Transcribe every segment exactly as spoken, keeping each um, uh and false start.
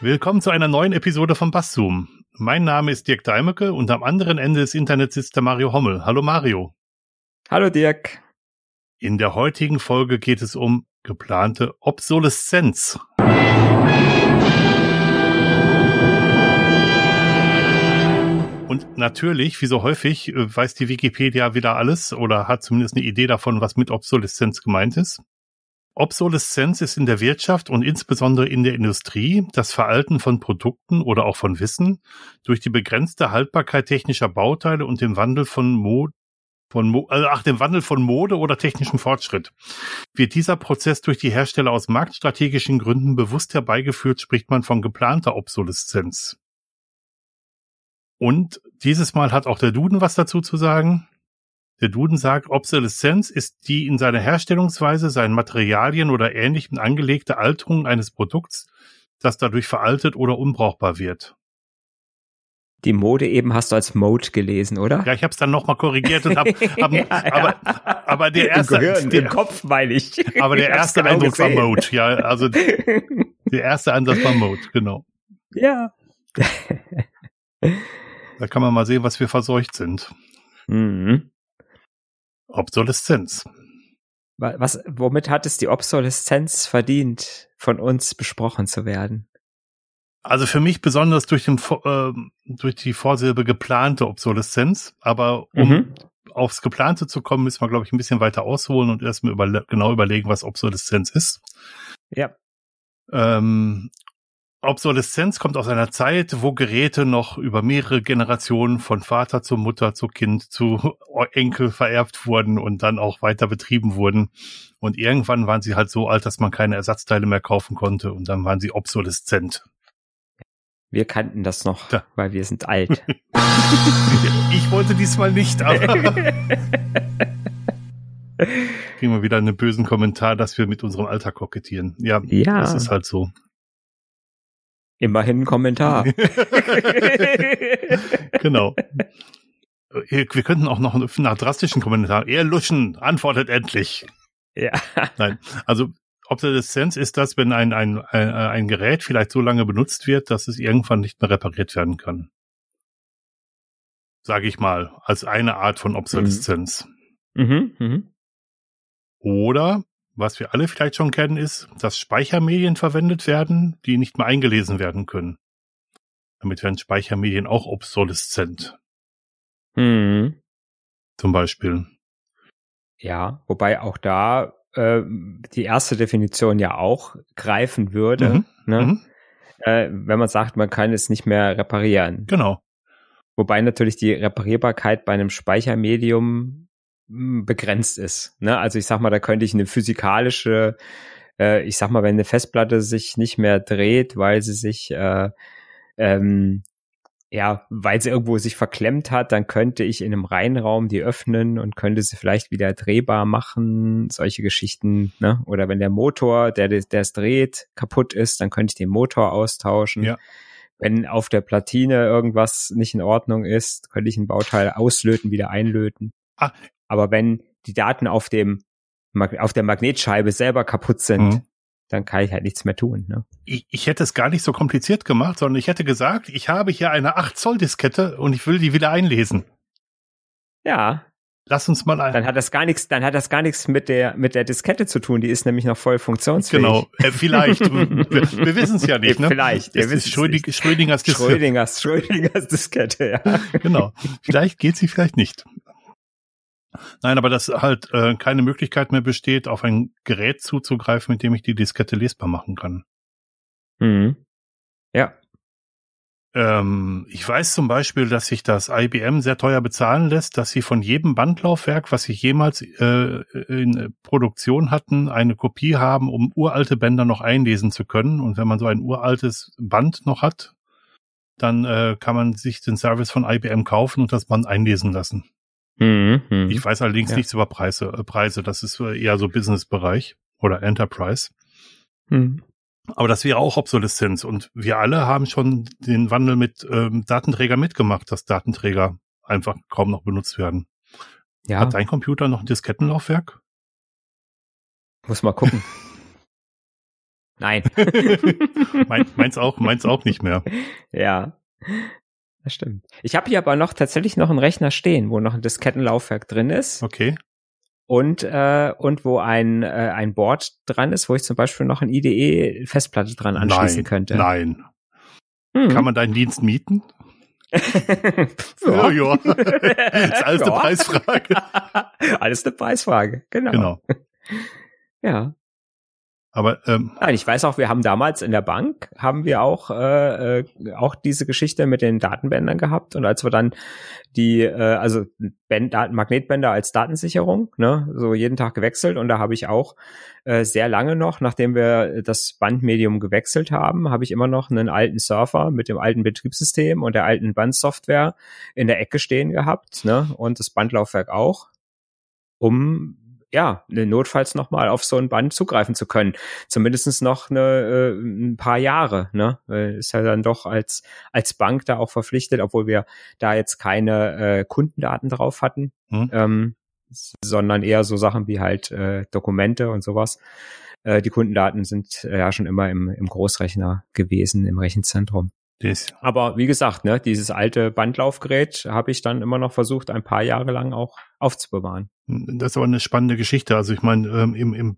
Willkommen zu einer neuen Episode von BassZoom. Mein Name ist Dirk Daimeke und am anderen Ende des Internets sitzt der Mario Hommel. Hallo Mario. Hallo Dirk. In der heutigen Folge geht es um geplante Obsoleszenz. Und natürlich, wie so häufig, weiß die Wikipedia wieder alles oder hat zumindest eine Idee davon, was mit Obsoleszenz gemeint ist. Obsoleszenz ist in der Wirtschaft und insbesondere in der Industrie das Veralten von Produkten oder auch von Wissen durch die begrenzte Haltbarkeit technischer Bauteile und den Wandel von Mode, von Mo- ach, den Wandel von Mode oder technischem Fortschritt. Wird dieser Prozess durch die Hersteller aus marktstrategischen Gründen bewusst herbeigeführt, spricht man von geplanter Obsoleszenz. Und dieses Mal hat auch der Duden was dazu zu sagen. Der Duden sagt, Obsoleszenz ist die in seiner Herstellungsweise, seinen Materialien oder Ähnlichem angelegte Alterung eines Produkts, das dadurch veraltet oder unbrauchbar wird. Die Mode eben hast du als Mode gelesen, oder? Ja, ich habe es dann nochmal korrigiert und habe, hab, ja, aber, ja. aber der erste, Im Gehirn, der, im Kopf meine ich. Aber der ich erste genau Eindruck gesehen. war Mode, ja, also der erste Ansatz war Mode, genau. Ja. Da kann man mal sehen, was wir verseucht sind. Mhm. Obsoleszenz. Was, womit hat es die Obsoleszenz verdient, von uns besprochen zu werden? Also für mich besonders durch, den, äh, durch die Vorsilbe geplante Obsoleszenz. Aber um mhm. aufs Geplante zu kommen, müssen wir, glaube ich, ein bisschen weiter ausholen und erstmal überle- genau überlegen, was Obsoleszenz ist. Ja. Ähm, Obsoleszenz kommt aus einer Zeit, wo Geräte noch über mehrere Generationen von Vater zu Mutter zu Kind zu Enkel vererbt wurden und dann auch weiter betrieben wurden. Und irgendwann waren sie halt so alt, dass man keine Ersatzteile mehr kaufen konnte und dann waren sie obsoleszent. Wir kannten das noch, ja. Weil wir sind alt. Ich wollte diesmal nicht, aber... Kriegen wir wieder einen bösen Kommentar, dass wir mit unserem Alter kokettieren. Ja, ja. Das ist halt so. Immerhin ein Kommentar. Genau. Wir könnten auch noch nach drastischen Kommentaren. Ihr Luschen, antwortet endlich. Ja. Nein, also Obsoleszenz ist das, wenn ein, ein, ein, ein Gerät vielleicht so lange benutzt wird, dass es irgendwann nicht mehr repariert werden kann. Sage ich mal, als eine Art von Obsoleszenz. Mhm. Mhm. Mhm. Oder... Was wir alle vielleicht schon kennen, ist, dass Speichermedien verwendet werden, die nicht mehr eingelesen werden können. Damit werden Speichermedien auch obsoleszent. Hm. Zum Beispiel. Ja, wobei auch da äh, die erste Definition ja auch greifen würde, mhm. Ne? Mhm. Äh, wenn man sagt, man kann es nicht mehr reparieren. Genau. Wobei natürlich die Reparierbarkeit bei einem Speichermedium begrenzt ist. Ne? Also ich sag mal, da könnte ich eine physikalische, äh, ich sag mal, wenn eine Festplatte sich nicht mehr dreht, weil sie sich, äh, ähm, ja, weil sie irgendwo sich verklemmt hat, dann könnte ich in einem Reinraum die öffnen und könnte sie vielleicht wieder drehbar machen, solche Geschichten. Ne? Oder wenn der Motor, der es dreht, kaputt ist, dann könnte ich den Motor austauschen. Ja. Wenn auf der Platine irgendwas nicht in Ordnung ist, könnte ich ein Bauteil auslöten, wieder einlöten. Ah. Aber wenn die Daten auf dem auf der Magnetscheibe selber kaputt sind, mhm. dann kann ich halt nichts mehr tun. Ne? Ich, ich hätte es gar nicht so kompliziert gemacht, sondern ich hätte gesagt, ich habe hier eine acht Zoll Diskette und ich will die wieder einlesen. Ja. Lass uns mal ein. Dann hat das gar nichts, dann hat das gar nichts mit der mit der Diskette zu tun. Die ist nämlich noch voll funktionsfähig. Genau, äh, vielleicht. wir wir wissen es ja nicht, ne? Vielleicht. Wir wissen Schröding, Schrödingers Diskette. Schrödingers, Schrödingers Diskette, ja. Genau. Vielleicht geht sie, vielleicht nicht. Nein, aber dass halt äh, keine Möglichkeit mehr besteht, auf ein Gerät zuzugreifen, mit dem ich die Diskette lesbar machen kann. Mhm. Ja. Ähm, ich weiß zum Beispiel, dass sich das I B M sehr teuer bezahlen lässt, dass sie von jedem Bandlaufwerk, was sie jemals äh, in Produktion hatten, eine Kopie haben, um uralte Bänder noch einlesen zu können. Und wenn man so ein uraltes Band noch hat, dann äh, kann man sich den Service von I B M kaufen und das Band einlesen lassen. Ich weiß allerdings ja. nichts über Preise, Preise. Das ist eher so Business-Bereich oder Enterprise. Mhm. Aber das wäre auch Obsoleszenz. Und wir alle haben schon den Wandel mit ähm, Datenträgern mitgemacht, dass Datenträger einfach kaum noch benutzt werden. Ja. Hat dein Computer noch ein Diskettenlaufwerk? Muss mal gucken. Nein. mein, meins auch, meins auch nicht mehr. Ja, das stimmt. Ich habe hier aber noch tatsächlich noch einen Rechner stehen, wo noch ein Diskettenlaufwerk drin ist. Okay. Und äh, und wo ein äh, ein Board dran ist, wo ich zum Beispiel noch ein I D E-Festplatte dran anschließen nein, könnte. Nein. Hm. Kann man deinen Dienst mieten? ja, ja. Ist alles ja. eine Preisfrage. Alles eine Preisfrage, genau. Genau. Ja. Aber ähm, nein, ich weiß auch, wir haben damals in der Bank, haben wir auch äh, auch diese Geschichte mit den Datenbändern gehabt. Und als wir dann die, äh, also Bänd, Daten, Magnetbänder als Datensicherung, ne, so jeden Tag gewechselt. Und da habe ich auch äh, sehr lange noch, nachdem wir das Bandmedium gewechselt haben, habe ich immer noch einen alten Surfer mit dem alten Betriebssystem und der alten Bandsoftware in der Ecke stehen gehabt, ne, und das Bandlaufwerk auch, um ja, notfalls nochmal auf so ein Band zugreifen zu können. Zumindest noch eine, äh, ein paar Jahre, ne? Ist ja dann doch als als Bank da auch verpflichtet, obwohl wir da jetzt keine äh, Kundendaten drauf hatten, hm. ähm, sondern eher so Sachen wie halt äh, Dokumente und sowas. Äh, die Kundendaten sind äh, ja schon immer im, im Großrechner gewesen, im Rechenzentrum. Das. Aber wie gesagt, ne, dieses alte Bandlaufgerät habe ich dann immer noch versucht, ein paar Jahre lang auch aufzubewahren. Das ist aber eine spannende Geschichte. Also ich meine, ähm, im, im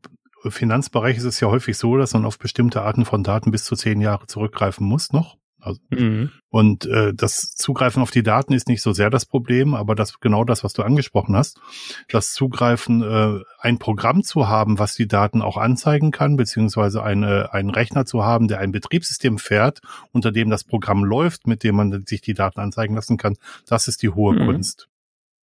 Finanzbereich ist es ja häufig so, dass man auf bestimmte Arten von Daten bis zu zehn Jahre zurückgreifen muss noch. Also, mhm. Und äh, das Zugreifen auf die Daten ist nicht so sehr das Problem, aber das genau das, was du angesprochen hast, das Zugreifen, äh, ein Programm zu haben, was die Daten auch anzeigen kann, beziehungsweise eine, einen Rechner zu haben, der ein Betriebssystem fährt, unter dem das Programm läuft, mit dem man sich die Daten anzeigen lassen kann, das ist die hohe mhm. Kunst.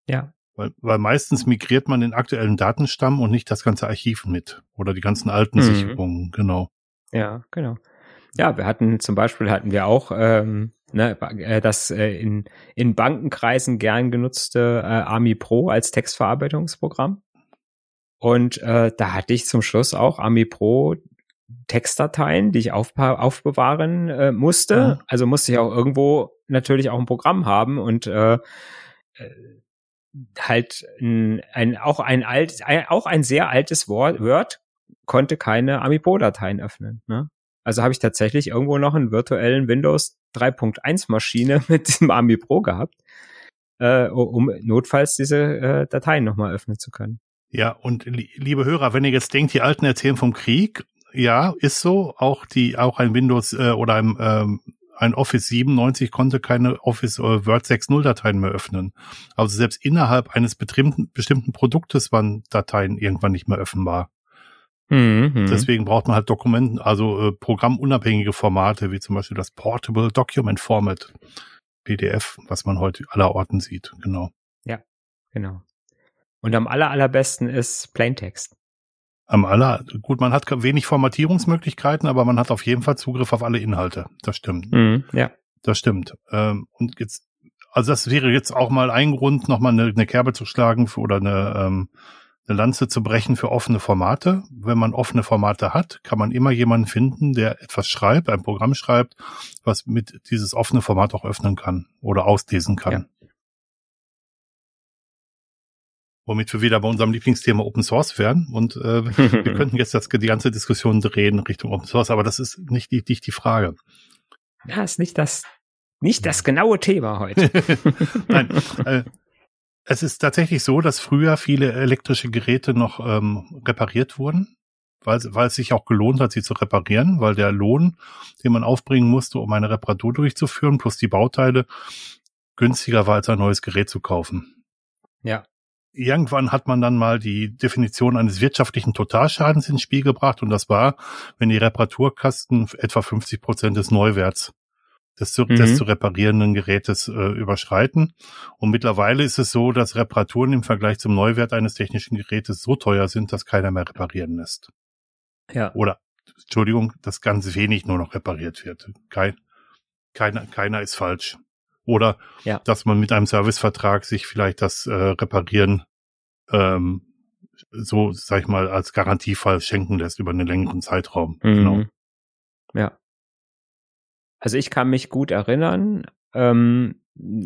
Ja. Weil, weil meistens migriert man den aktuellen Datenstamm und nicht das ganze Archiv mit oder die ganzen alten mhm. Sicherungen, genau. Ja, genau. Ja, wir hatten zum Beispiel, hatten wir auch ähm, ne, das äh, in, in Bankenkreisen gern genutzte äh, AmiPro als Textverarbeitungsprogramm. Und äh, da hatte ich zum Schluss auch AmiPro Textdateien, die ich auf, aufbewahren äh, musste. Ja. Also musste ich auch irgendwo natürlich auch ein Programm haben und äh, halt ein, ein, auch, ein alt, ein, auch ein sehr altes Word, Word konnte keine AmiPro-Dateien öffnen, ne? Also habe ich tatsächlich irgendwo noch einen virtuellen Windows drei Punkt eins Maschine mit diesem AmiPro gehabt, äh, um notfalls diese äh, Dateien nochmal öffnen zu können. Ja, und li- liebe Hörer, wenn ihr jetzt denkt, die Alten erzählen vom Krieg, ja, ist so, auch die, auch ein Windows äh, oder ein, ähm, ein Office siebenundneunzig konnte keine Office äh, Word sechs Punkt null Dateien mehr öffnen. Also selbst innerhalb eines betriebten, bestimmten Produktes waren Dateien irgendwann nicht mehr öffnbar. Mhm. Deswegen braucht man halt Dokumenten, also äh, programmunabhängige Formate, wie zum Beispiel das Portable Document Format, P D F, was man heute allerorten sieht, genau. Ja, genau. Und am aller, allerbesten ist Plaintext. Am aller, gut, man hat wenig Formatierungsmöglichkeiten, aber man hat auf jeden Fall Zugriff auf alle Inhalte, das stimmt. Mhm, ja. Das stimmt. Ähm, und jetzt, also das wäre jetzt auch mal ein Grund, nochmal eine, eine Kerbe zu schlagen für, oder eine, ähm, eine Lanze zu brechen für offene Formate. Wenn man offene Formate hat, kann man immer jemanden finden, der etwas schreibt, ein Programm schreibt, was mit dieses offene Format auch öffnen kann oder auslesen kann. Ja. Womit wir wieder bei unserem Lieblingsthema Open Source wären. Und äh, wir könnten jetzt das, die ganze Diskussion drehen Richtung Open Source, aber das ist nicht die, nicht die Frage. Ja, ist nicht das, nicht das genaue Thema heute. Nein, äh, es ist tatsächlich so, dass früher viele elektrische Geräte noch ähm, repariert wurden, weil, weil es sich auch gelohnt hat, sie zu reparieren, weil der Lohn, den man aufbringen musste, um eine Reparatur durchzuführen, plus die Bauteile, günstiger war, als ein neues Gerät zu kaufen. Ja. Irgendwann hat man dann mal die Definition eines wirtschaftlichen Totalschadens ins Spiel gebracht und das war, wenn die Reparaturkosten etwa fünfzig Prozent des Neuwerts des zu, mhm. des zu reparierenden Gerätes äh, überschreiten. Und mittlerweile ist es so, dass Reparaturen im Vergleich zum Neuwert eines technischen Gerätes so teuer sind, dass keiner mehr reparieren lässt. Ja. Oder, Entschuldigung, dass ganz wenig nur noch repariert wird. Kein, keiner, keiner ist falsch. Oder, ja. dass man mit einem Servicevertrag sich vielleicht das äh, Reparieren ähm, so, sag ich mal, als Garantiefall schenken lässt über einen längeren Zeitraum. Mhm. Genau. Ja. Also ich kann mich gut erinnern, ähm,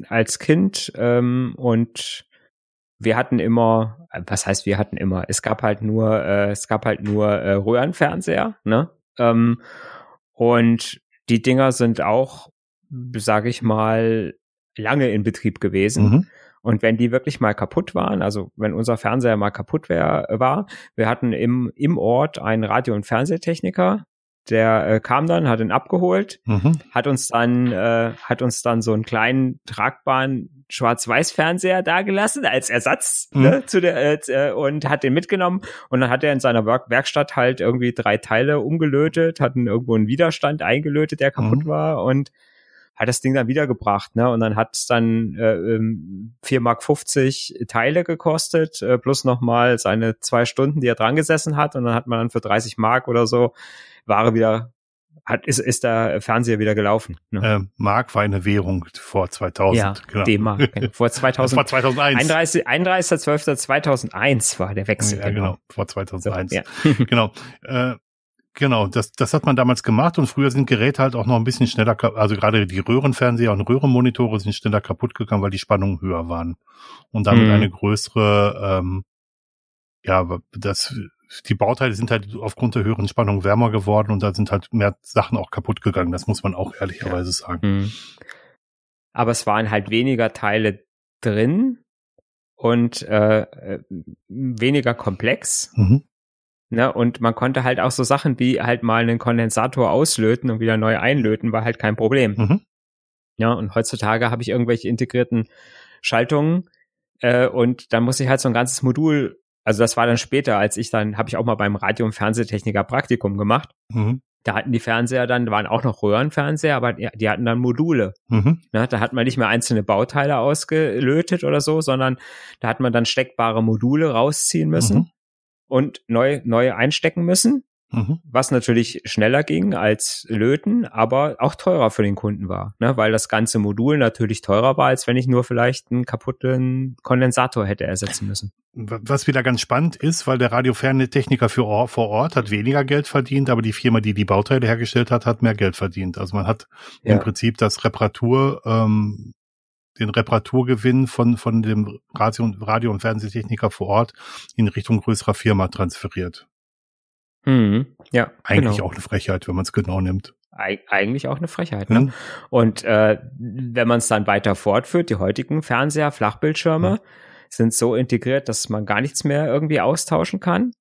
als Kind ähm, und wir hatten immer, was heißt wir hatten immer? Es gab halt nur, äh, es gab halt nur äh, Röhrenfernseher, ne? Ähm, und die Dinger sind auch, sage ich mal, lange in Betrieb gewesen. Mhm. Und wenn die wirklich mal kaputt waren, also wenn unser Fernseher mal kaputt wär, war, wir hatten im, im Ort einen Radio- und Fernsehtechniker, der äh, kam dann, hat ihn abgeholt, mhm. hat uns dann äh, hat uns dann so einen kleinen tragbaren Schwarz-Weiß-Fernseher dagelassen als Ersatz, mhm. ne, zu der, äh, und hat den mitgenommen. Und dann hat er in seiner Werk- Werkstatt halt irgendwie drei Teile umgelötet, hat ihn irgendwo einen Widerstand eingelötet, der kaputt mhm. war, und hat das Ding dann wiedergebracht, ne? Und dann hat es dann äh, vier Mark fünfzig Teile gekostet, äh, plus nochmal seine zwei Stunden, die er dran gesessen hat, und dann hat man dann für dreißig Mark oder so Ware wieder, hat, ist, ist der Fernseher wieder gelaufen. Ne? Ähm, Mark war eine Währung vor zweitausend. Ja, genau. D-Mark. Genau. Vor zweitausend. Das war zweitausendeins. einunddreißigster zwölfter zweitausendeins war der Wechsel. Ja, genau. genau. Vor zweitausendeins. So, ja. Genau. Äh, Genau, das, das hat man damals gemacht, und früher sind Geräte halt auch noch ein bisschen schneller, also gerade die Röhrenfernseher und Röhrenmonitore sind schneller kaputt gegangen, weil die Spannungen höher waren und damit mhm. eine größere, ähm, ja, das, die Bauteile sind halt aufgrund der höheren Spannung wärmer geworden, und da sind halt mehr Sachen auch kaputt gegangen, das muss man auch ehrlicherweise ja. sagen. Mhm. Aber es waren halt weniger Teile drin und äh, weniger komplex. Mhm. Ne, und man konnte halt auch so Sachen wie halt mal einen Kondensator auslöten und wieder neu einlöten, war halt kein Problem. Mhm. Ja, und heutzutage habe ich irgendwelche integrierten Schaltungen äh, und dann muss ich halt so ein ganzes Modul, also das war dann später, als ich dann, habe ich auch mal beim Radio- und Fernsehtechniker Praktikum gemacht. Mhm. Da hatten die Fernseher dann, waren auch noch Röhrenfernseher, aber die hatten dann Module. Mhm. Na, da hat man nicht mehr einzelne Bauteile ausgelötet oder so, sondern da hat man dann steckbare Module rausziehen müssen. Mhm. Und neu, neu einstecken müssen, mhm. was natürlich schneller ging als löten, aber auch teurer für den Kunden war, ne? Weil das ganze Modul natürlich teurer war, als wenn ich nur vielleicht einen kaputten Kondensator hätte ersetzen müssen. Was wieder ganz spannend ist, weil der Radioferntechniker für vor Ort hat weniger Geld verdient, aber die Firma, die die Bauteile hergestellt hat, hat mehr Geld verdient. Also man hat ja. im Prinzip das Reparatur, ähm, den Reparaturgewinn von von dem Radio- und, Radio- und Fernsehtechniker vor Ort in Richtung größerer Firma transferiert. Mhm, ja, eigentlich genau. auch eine Frechheit, wenn man es genau nimmt. Eig- eigentlich auch eine Frechheit. Mhm. Ne? Und äh, wenn man es dann weiter fortführt, die heutigen Fernseher, Flachbildschirme mhm. sind so integriert, dass man gar nichts mehr irgendwie austauschen kann.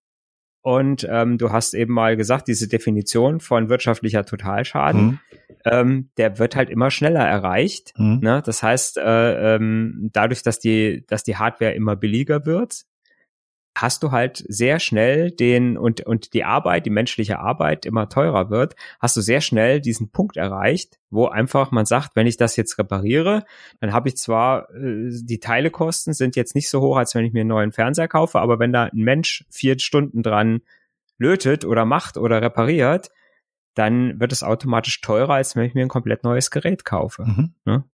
Und ähm, du hast eben mal gesagt, diese Definition von wirtschaftlicher Totalschaden, mhm. ähm, der wird halt immer schneller erreicht. Mhm. Ne? Das heißt, äh, ähm, dadurch, dass die, dass die Hardware immer billiger wird, hast du halt sehr schnell den, und, und die Arbeit, die menschliche Arbeit immer teurer wird, hast du sehr schnell diesen Punkt erreicht, wo einfach man sagt, wenn ich das jetzt repariere, dann habe ich zwar, äh, die Teilekosten sind jetzt nicht so hoch, als wenn ich mir einen neuen Fernseher kaufe, aber wenn da ein Mensch vier Stunden dran lötet oder macht oder repariert, dann wird es automatisch teurer, als wenn ich mir ein komplett neues Gerät kaufe. Mhm. Ne?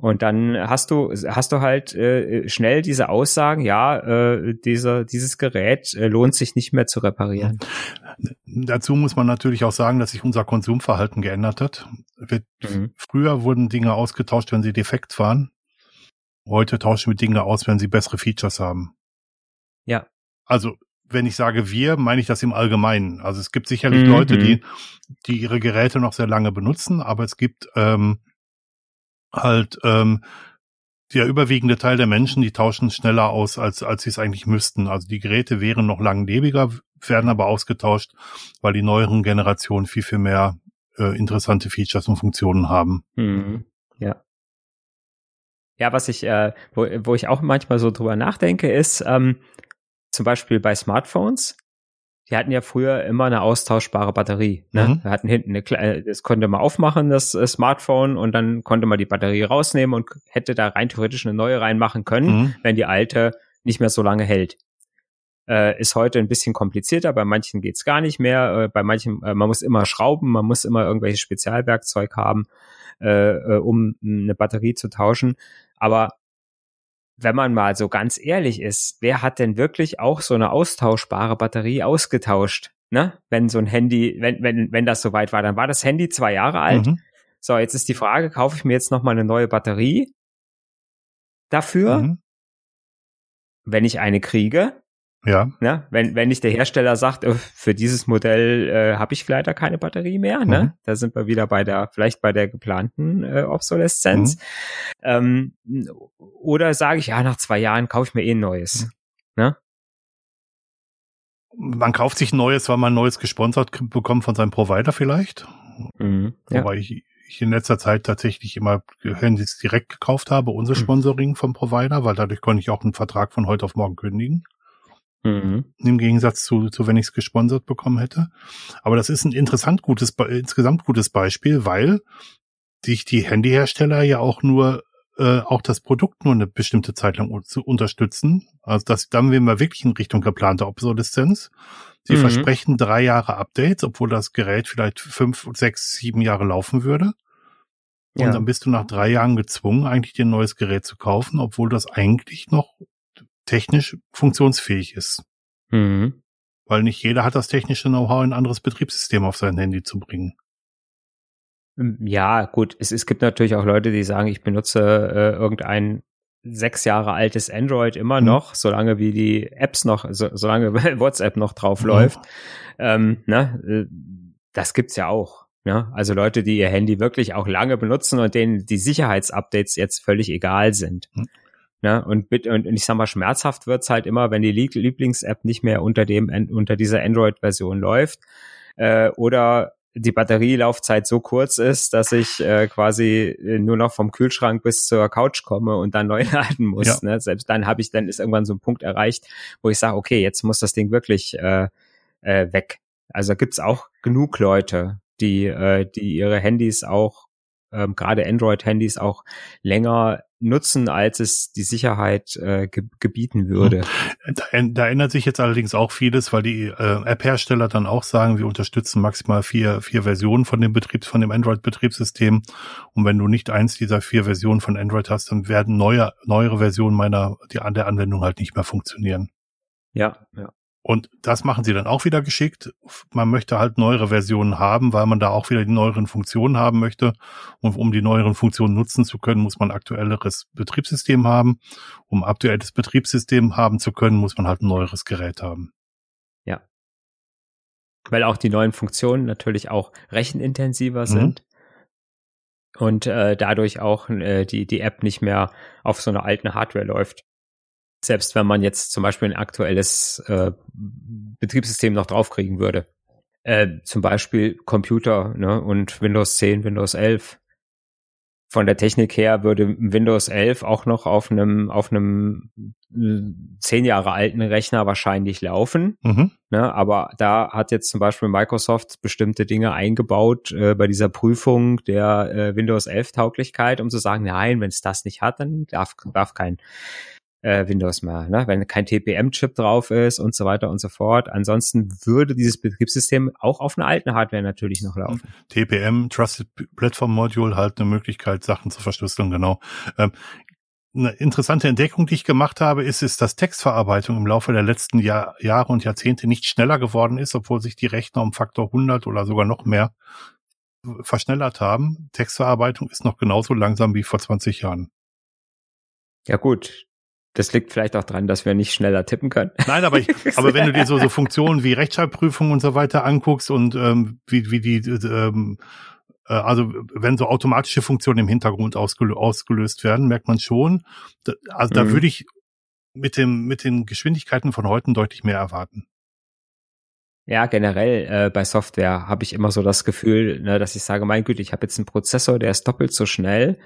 Und dann hast du hast du halt äh, schnell diese Aussagen, ja, äh, dieser dieses Gerät äh, lohnt sich nicht mehr zu reparieren. Dazu muss man natürlich auch sagen, dass sich unser Konsumverhalten geändert hat. Wir, mhm. Früher wurden Dinge ausgetauscht, wenn sie defekt waren. Heute tauschen wir Dinge aus, wenn sie bessere Features haben. Ja. Also wenn ich sage wir, meine ich das im Allgemeinen. Also es gibt sicherlich mhm. Leute, die die ihre Geräte noch sehr lange benutzen, aber es gibt ähm, halt ähm, der überwiegende Teil der Menschen, die tauschen schneller aus, als als sie es eigentlich müssten. Also die Geräte wären noch langlebiger, werden aber ausgetauscht, weil die neueren Generationen viel, viel mehr äh, interessante Features und Funktionen haben. Mhm. Ja. Ja, was ich, äh, wo, wo ich auch manchmal so drüber nachdenke, ist ähm, zum Beispiel bei Smartphones. Die hatten ja früher immer eine austauschbare Batterie. Ne? Mhm. Wir hatten hinten eine kleine, das konnte man aufmachen, das Smartphone, und dann konnte man die Batterie rausnehmen und hätte da rein theoretisch eine neue reinmachen können, mhm. wenn die alte nicht mehr so lange hält. Äh, ist heute ein bisschen komplizierter, bei manchen geht's gar nicht mehr, äh, bei manchen, äh, man muss immer schrauben, man muss immer irgendwelche Spezialwerkzeug haben, äh, äh, um eine Batterie zu tauschen. Aber wenn man mal so ganz ehrlich ist, wer hat denn wirklich auch so eine austauschbare Batterie ausgetauscht? Ne? Wenn so ein Handy, wenn, wenn, wenn das soweit war, dann war das Handy zwei Jahre alt. Mhm. So, jetzt ist die Frage, kaufe ich mir jetzt nochmal eine neue Batterie dafür? Mhm. Wenn ich eine kriege, Ja. Ne? Wenn, wenn nicht der Hersteller sagt, für dieses Modell äh, habe ich leider keine Batterie mehr, mhm. ne? Da sind wir wieder bei der, vielleicht bei der geplanten äh, Obsoleszenz. Mhm. Ähm, oder sage ich, ja, nach zwei Jahren kaufe ich mir eh ein neues. Mhm. Ne? Man kauft sich ein neues, weil man ein neues gesponsert bekommt von seinem Provider vielleicht. Mhm, ja. Wobei ich, ich in letzter Zeit tatsächlich immer Handys direkt gekauft habe, unser Sponsoring mhm. vom Provider, weil dadurch konnte ich auch einen Vertrag von heute auf morgen kündigen. Mhm. Im Gegensatz zu, zu wenn ich es gesponsert bekommen hätte. Aber das ist ein interessant gutes, insgesamt gutes Beispiel, weil sich die Handyhersteller ja auch nur äh, auch das Produkt nur eine bestimmte Zeit lang u- zu unterstützen. Also das, dann wären wir wirklich in Richtung geplante Obsoleszenz. Sie mhm. versprechen drei Jahre Updates, obwohl das Gerät vielleicht fünf, sechs, sieben Jahre laufen würde. Und ja. dann bist du nach drei Jahren gezwungen, eigentlich dir ein neues Gerät zu kaufen, obwohl das eigentlich noch technisch funktionsfähig ist. Mhm. Weil nicht jeder hat das technische Know-how, ein anderes Betriebssystem auf sein Handy zu bringen. Ja, gut. Es, es gibt natürlich auch Leute, die sagen, ich benutze äh, irgendein sechs Jahre altes Android immer mhm. noch, solange wie die Apps noch, so, solange WhatsApp noch drauf mhm. läuft. Ähm, ne? Das gibt's ja auch. Ne? Also Leute, die ihr Handy wirklich auch lange benutzen und denen die Sicherheitsupdates jetzt völlig egal sind. Mhm. Ne, und, mit, und ich sag mal, schmerzhaft wird's halt immer, wenn die Lieblings-App nicht mehr unter dem unter dieser Android-Version läuft äh, oder die Batterielaufzeit so kurz ist, dass ich äh, quasi nur noch vom Kühlschrank bis zur Couch komme und dann neu laden muss. Ja. Ne? Selbst dann habe ich, dann ist irgendwann so ein Punkt erreicht, wo ich sage, okay, jetzt muss das Ding wirklich äh, äh, weg. Also gibt's auch genug Leute, die äh, die ihre Handys auch Ähm, gerade Android-Handys auch länger nutzen, als es die Sicherheit äh, ge- gebieten würde. Da, da ändert sich jetzt allerdings auch vieles, weil die äh, App-Hersteller dann auch sagen, wir unterstützen maximal vier, vier Versionen von dem Betriebs, von dem Android-Betriebssystem. Und wenn du nicht eins dieser vier Versionen von Android hast, dann werden neue, neuere Versionen meiner, die an der Anwendung halt nicht mehr funktionieren. Ja, ja. Und das machen sie dann auch wieder geschickt. Man möchte halt neuere Versionen haben, weil man da auch wieder die neueren Funktionen haben möchte. Und um die neueren Funktionen nutzen zu können, muss man aktuelleres Betriebssystem haben. Um aktuelles Betriebssystem haben zu können, muss man halt ein neueres Gerät haben. Ja. Weil auch die neuen Funktionen natürlich auch rechenintensiver sind. Mhm. Und äh, dadurch auch äh, die, die App nicht mehr auf so einer alten Hardware läuft. Selbst wenn man jetzt zum Beispiel ein aktuelles äh, Betriebssystem noch draufkriegen würde. Äh, zum Beispiel Computer, ne, und Windows zehn, Windows elf. Von der Technik her würde Windows elf auch noch auf einem auf einem zehn Jahre alten Rechner wahrscheinlich laufen. Mhm. Ne, aber da hat jetzt zum Beispiel Microsoft bestimmte Dinge eingebaut äh, bei dieser Prüfung der äh, Windows elf Tauglichkeit, um zu sagen, nein, wenn es das nicht hat, dann darf, darf kein Windows mal, ne? Wenn kein T P M Chip drauf ist und so weiter und so fort. Ansonsten würde dieses Betriebssystem auch auf einer alten Hardware natürlich noch laufen. T P M, Trusted Platform Module, halt eine Möglichkeit, Sachen zu verschlüsseln, genau. Ähm, eine interessante Entdeckung, die ich gemacht habe, ist, ist, dass Textverarbeitung im Laufe der letzten Jahr, Jahre und Jahrzehnte nicht schneller geworden ist, obwohl sich die Rechner um Faktor hundert oder sogar noch mehr verschnellert haben. Textverarbeitung ist noch genauso langsam wie vor zwanzig Jahren. Ja gut, das liegt vielleicht auch dran, dass wir nicht schneller tippen können. Nein, aber ich, aber wenn du dir so, so Funktionen wie Rechtschreibprüfungen und so weiter anguckst und ähm, wie, wie die, ähm, äh, also wenn so automatische Funktionen im Hintergrund ausgelö- ausgelöst werden, merkt man schon, da, also mhm. da würde ich mit dem mit den Geschwindigkeiten von heute deutlich mehr erwarten. Ja, generell äh, bei Software habe ich immer so das Gefühl, ne, dass ich sage, mein Güte, ich habe jetzt einen Prozessor, der ist doppelt so schnell.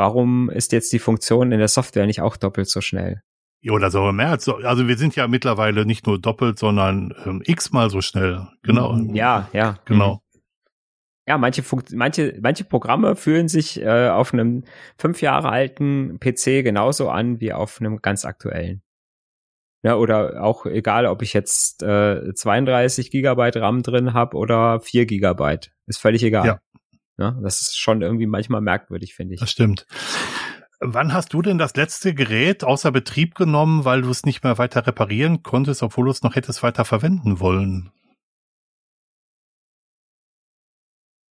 Warum ist jetzt die Funktion in der Software nicht auch doppelt so schnell? Ja, oder sogar mehr. Also wir sind ja mittlerweile nicht nur doppelt, sondern ähm, x-mal so schnell. Genau. Ja, ja. Genau. Ja, manche Funkt- manche, manche Programme fühlen sich äh, auf einem fünf Jahre alten P C genauso an wie auf einem ganz aktuellen. Ja, oder auch egal, ob ich jetzt äh, zweiunddreißig Gigabyte RAM drin habe oder vier Gigabyte. Ist völlig egal. Ja. Ja, das ist schon irgendwie manchmal merkwürdig, finde ich. Das stimmt. Wann hast du denn das letzte Gerät außer Betrieb genommen, weil du es nicht mehr weiter reparieren konntest, obwohl du es noch hättest weiter verwenden wollen?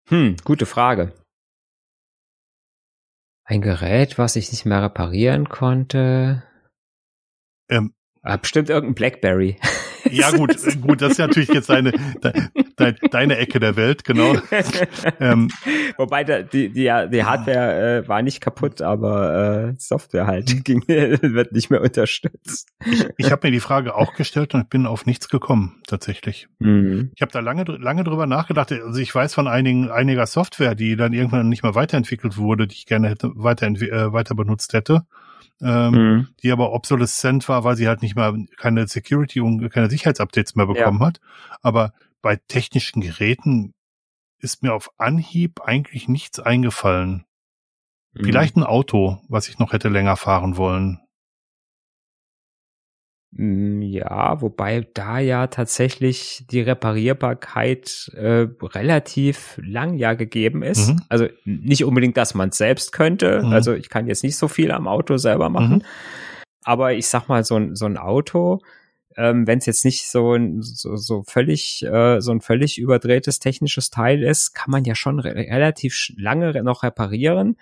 Hm, gute Frage. Ein Gerät, was ich nicht mehr reparieren konnte? Ähm, Bestimmt irgendein Blackberry. Ja gut, gut, das ist natürlich jetzt deine, deine, deine Ecke der Welt, genau. ähm, Wobei die, die, die Hardware äh, war nicht kaputt, aber äh, Software halt ging, wird nicht mehr unterstützt. Ich, ich habe mir die Frage auch gestellt und bin auf nichts gekommen, tatsächlich. Mhm. Ich habe da lange lange drüber nachgedacht. Also ich weiß von einigen einiger Software, die dann irgendwann nicht mehr weiterentwickelt wurde, die ich gerne hätte weiterentwi- äh, weiter benutzt hätte. Ähm, mhm. Die aber obsoleszent war, weil sie halt nicht mehr keine Security und keine Sicherheitsupdates mehr bekommen ja. hat. Aber bei technischen Geräten ist mir auf Anhieb eigentlich nichts eingefallen. Mhm. Vielleicht ein Auto, was ich noch hätte länger fahren wollen. Ja, wobei da ja tatsächlich die Reparierbarkeit äh, relativ lang ja gegeben ist. Mhm. Also nicht unbedingt, dass man es selbst könnte. Mhm. Also ich kann jetzt nicht so viel am Auto selber machen. Mhm. Aber ich sag mal, so ein, so ein Auto, ähm, wenn es jetzt nicht so ein, so, so völlig, äh, so ein völlig überdrehtes technisches Teil ist, kann man ja schon re- relativ lange noch reparieren.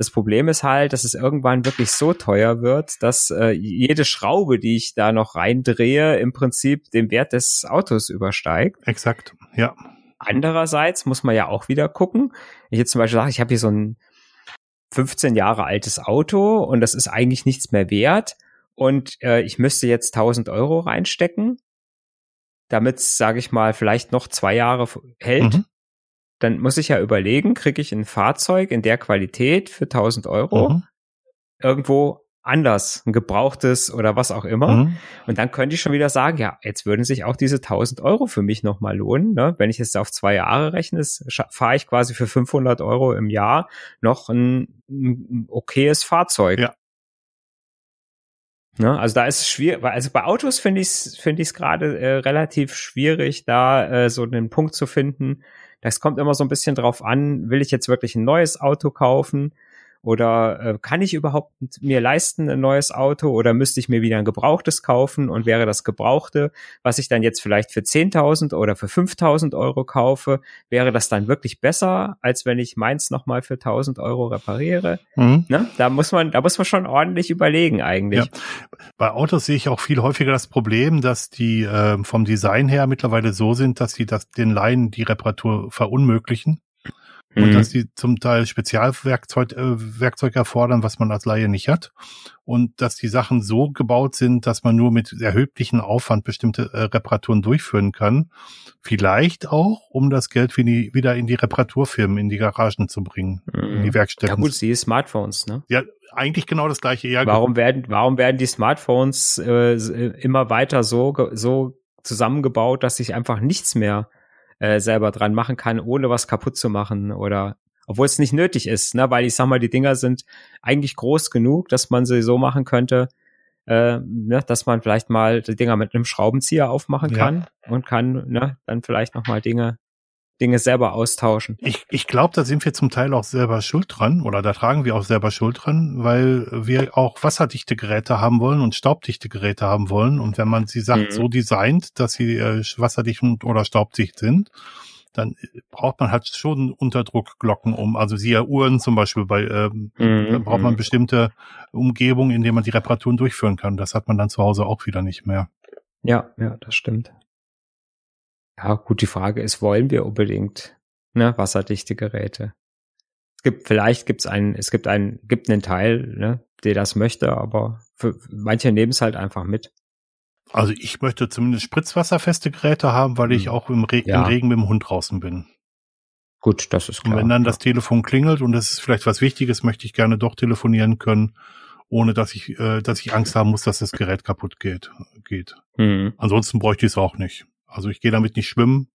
Das Problem ist halt, dass es irgendwann wirklich so teuer wird, dass äh, jede Schraube, die ich da noch reindrehe, im Prinzip den Wert des Autos übersteigt. Exakt, ja. Andererseits muss man ja auch wieder gucken. Ich jetzt zum Beispiel sage, ich habe hier so ein fünfzehn Jahre altes Auto und das ist eigentlich nichts mehr wert und äh, ich müsste jetzt tausend Euro reinstecken, damit es, sage ich mal, vielleicht noch zwei Jahre hält. Mhm. Dann muss ich ja überlegen, kriege ich ein Fahrzeug in der Qualität für tausend Euro mhm. irgendwo anders, ein gebrauchtes oder was auch immer. Mhm. Und dann könnte ich schon wieder sagen, ja, jetzt würden sich auch diese tausend Euro für mich nochmal lohnen. Ne? Wenn ich jetzt auf zwei Jahre rechne, scha- fahre ich quasi für fünfhundert Euro im Jahr noch ein, ein okayes Fahrzeug. Ja. Ne? Also da ist es schwierig, also bei Autos finde ich es finde ich es gerade äh, relativ schwierig, da äh, so einen Punkt zu finden. Das kommt immer so ein bisschen drauf an, will ich jetzt wirklich ein neues Auto kaufen oder äh, kann ich überhaupt mir leisten ein neues Auto oder müsste ich mir wieder ein gebrauchtes kaufen und wäre das gebrauchte, was ich dann jetzt vielleicht für zehntausend oder für fünftausend Euro kaufe, wäre das dann wirklich besser, als wenn ich meins nochmal für tausend Euro repariere? Mhm. Ne? Da muss man, da muss man schon ordentlich überlegen eigentlich. Ja. Bei Autos sehe ich auch viel häufiger das Problem, dass die äh, vom Design her mittlerweile so sind, dass sie das, den Laien die Reparatur verunmöglichen. Und mhm. dass die zum Teil Spezialwerkzeug äh, Werkzeug erfordern, was man als Laie nicht hat. Und dass die Sachen so gebaut sind, dass man nur mit erheblichem Aufwand bestimmte äh, Reparaturen durchführen kann. Vielleicht auch, um das Geld wie die, wieder in die Reparaturfirmen, in die Garagen zu bringen, mhm. in die Werkstätten. Ja gut, die Smartphones, ne? Ja, eigentlich genau das gleiche. Ja, warum, werden, warum werden die Smartphones äh, immer weiter so, so zusammengebaut, dass sich einfach nichts mehr Äh, selber dran machen kann, ohne was kaputt zu machen oder obwohl es nicht nötig ist, ne? Weil ich sag mal, die Dinger sind eigentlich groß genug, dass man sie so machen könnte, äh, ne? Dass man vielleicht mal die Dinger mit einem Schraubenzieher aufmachen kann ja. und kann ne? dann vielleicht nochmal Dinge Dinge selber austauschen. Ich, ich glaube, da sind wir zum Teil auch selber schuld dran oder da tragen wir auch selber Schuld dran, weil wir auch wasserdichte Geräte haben wollen und staubdichte Geräte haben wollen und wenn man sie sagt, mhm. so designt, dass sie äh, wasserdicht oder staubdicht sind, dann braucht man halt schon Unterdruckglocken um, also siehe Uhren zum Beispiel, bei, ähm, mhm. da braucht man bestimmte Umgebungen, in denen man die Reparaturen durchführen kann. Das hat man dann zu Hause auch wieder nicht mehr. Ja, ja, das stimmt. Ja, gut, die Frage ist, wollen wir unbedingt ne, wasserdichte Geräte? Es gibt, vielleicht gibt's einen, es gibt einen, gibt einen Teil, ne, der das möchte, aber für, manche nehmen es halt einfach mit. Also ich möchte zumindest spritzwasserfeste Geräte haben, weil ich hm. auch im, Re- ja. im Regen mit dem Hund draußen bin. Gut, das ist klar. Und wenn dann das Telefon klingelt und das ist vielleicht was Wichtiges, möchte ich gerne doch telefonieren können, ohne dass ich, äh, dass ich Angst haben muss, dass das Gerät kaputt geht. geht. Hm. Ansonsten bräuchte ich es auch nicht. Also ich gehe damit nicht schwimmen.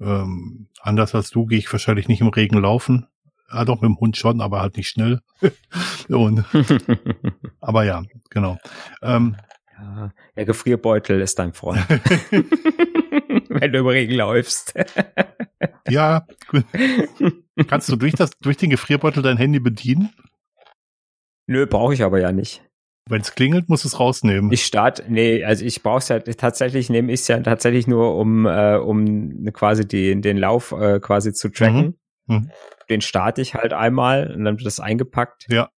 Ähm, anders als du gehe ich wahrscheinlich nicht im Regen laufen. Ja, doch, mit dem Hund schon, aber halt nicht schnell. Und, aber ja, genau. Ähm, ja, der Gefrierbeutel ist dein Freund. Wenn du im Regen läufst. Ja. Kannst du durch, das, durch den Gefrierbeutel dein Handy bedienen? Nö, brauche ich aber ja nicht. Wenn es klingelt, musst du es rausnehmen. Ich starte, nee, also ich brauche es ja tatsächlich, nehme ich es ja tatsächlich nur, um äh, um quasi die, den Lauf äh, quasi zu tracken. Mhm. Mhm. Den starte ich halt einmal und dann wird das eingepackt. Ja.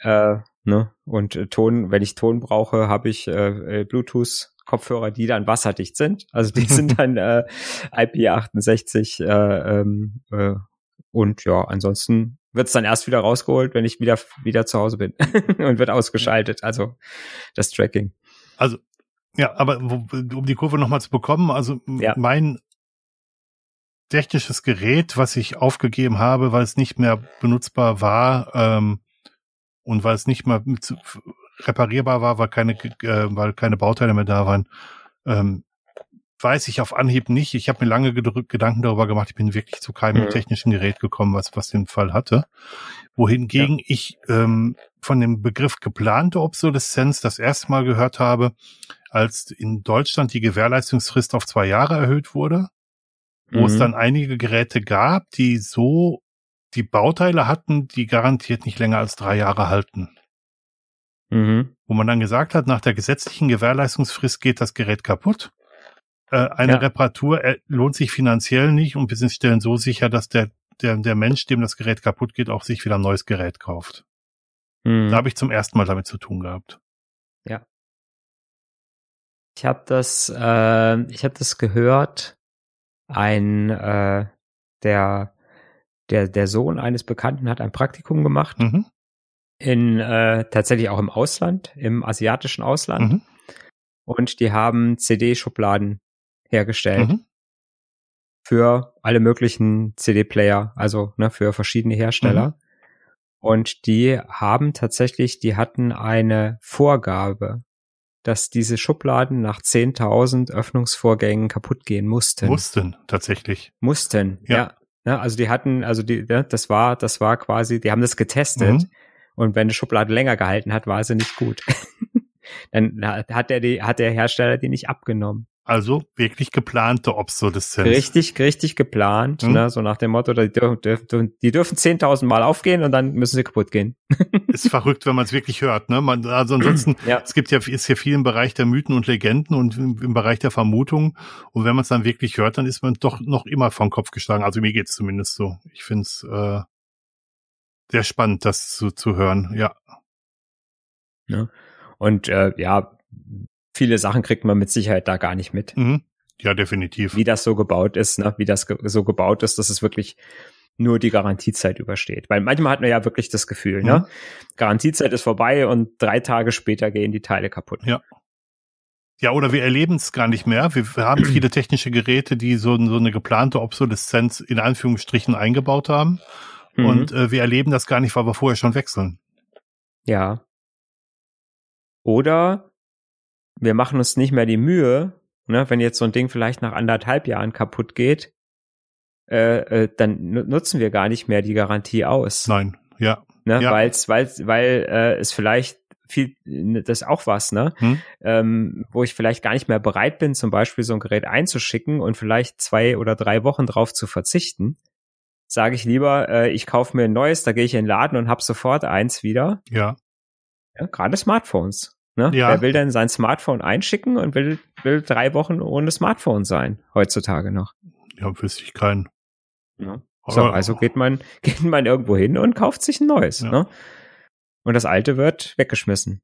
Äh, Ne? Und äh, Ton, wenn ich Ton brauche, habe ich äh, Bluetooth-Kopfhörer, die dann wasserdicht sind. Also die sind dann äh, I P achtundsechzig äh, äh, und ja, ansonsten wird's dann erst wieder rausgeholt, wenn ich wieder wieder zu Hause bin und wird ausgeschaltet. Also das Tracking. Also ja, aber um die Kurve nochmal zu bekommen, also ja. mein technisches Gerät, was ich aufgegeben habe, weil es nicht mehr benutzbar war ähm, und weil es nicht mehr reparierbar war, weil keine äh, weil keine Bauteile mehr da waren, ähm, weiß ich auf Anhieb nicht. Ich habe mir lange gedrückt, Gedanken darüber gemacht. Ich bin wirklich zu keinem mhm. technischen Gerät gekommen, was was den Fall hatte. Wohingegen ja. ich ähm, von dem Begriff geplante Obsoleszenz das erste Mal gehört habe, als in Deutschland die Gewährleistungsfrist auf zwei Jahre erhöht wurde, wo mhm. es dann einige Geräte gab, die so die Bauteile hatten, die garantiert nicht länger als drei Jahre halten. Mhm. Wo man dann gesagt hat, nach der gesetzlichen Gewährleistungsfrist geht das Gerät kaputt. Eine ja. Reparatur lohnt sich finanziell nicht und wir stellen so sicher, dass der, der, der Mensch, dem das Gerät kaputt geht, auch sich wieder ein neues Gerät kauft. Mhm. Da habe ich zum ersten Mal damit zu tun gehabt. Ja. Ich habe das, äh, ich habe das gehört, ein, äh, der, der, der Sohn eines Bekannten hat ein Praktikum gemacht. Mhm. In, äh, tatsächlich auch im Ausland, im asiatischen Ausland. Mhm. Und die haben C D-Schubladen hergestellt mhm. für alle möglichen C D-Player, also ne, für verschiedene Hersteller. Mhm. Und die haben tatsächlich, die hatten eine Vorgabe, dass diese Schubladen nach zehntausend Öffnungsvorgängen kaputt gehen mussten. Mussten, tatsächlich. Mussten, ja. ja ne, also die hatten, also die, ne, das war, das war quasi, die haben das getestet. Mhm. Und wenn die Schublade länger gehalten hat, war sie nicht gut. Dann hat der, die, hat der Hersteller die nicht abgenommen. Also wirklich geplante Obsoleszenz. Richtig, richtig geplant. Hm. Ne? So nach dem Motto, die dürfen, dürfen, die dürfen zehntausend Mal aufgehen und dann müssen sie kaputt gehen. Ist verrückt, wenn man es wirklich hört. Ne? Man, also ansonsten, ja. es gibt ja, ist ja viel im Bereich der Mythen und Legenden und im, im Bereich der Vermutungen. Und wenn man es dann wirklich hört, dann ist man doch noch immer vom Kopf geschlagen. Also mir geht es zumindest so. Ich finde es äh, sehr spannend, das zu, zu hören. Ja. Ja. Und äh, ja, viele Sachen kriegt man mit Sicherheit da gar nicht mit. Mhm. Ja, definitiv. Wie das so gebaut ist, ne? Wie das ge- so gebaut ist, dass es wirklich nur die Garantiezeit übersteht. Weil manchmal hat man ja wirklich das Gefühl, mhm. ne? Garantiezeit ist vorbei und drei Tage später gehen die Teile kaputt. Ja, ja oder wir erleben es gar nicht mehr. Wir, wir haben viele technische Geräte, die so, so eine geplante Obsoleszenz in Anführungsstrichen eingebaut haben. Mhm. Und äh, wir erleben das gar nicht, weil wir vorher schon wechseln. Ja. Oder wir machen uns nicht mehr die Mühe, ne, wenn jetzt so ein Ding vielleicht nach anderthalb Jahren kaputt geht, äh, äh, dann n- nutzen wir gar nicht mehr die Garantie aus. Nein, ja. Ne, ja. Weil's, weil's, weil äh, es vielleicht viel, das ist auch was, ne, hm. ähm, wo ich vielleicht gar nicht mehr bereit bin, zum Beispiel so ein Gerät einzuschicken und vielleicht zwei oder drei Wochen drauf zu verzichten, sage ich lieber, äh, ich kaufe mir ein neues, da gehe ich in den Laden und habe sofort eins wieder. Ja. Ja, gerade Smartphones. Ne? Ja. Wer will denn sein Smartphone einschicken und will, will drei Wochen ohne Smartphone sein, heutzutage noch? Ja, wüsste ich keinen. Ja. So, also geht man, geht man irgendwo hin und kauft sich ein neues. Ja. Ne? Und das alte wird weggeschmissen.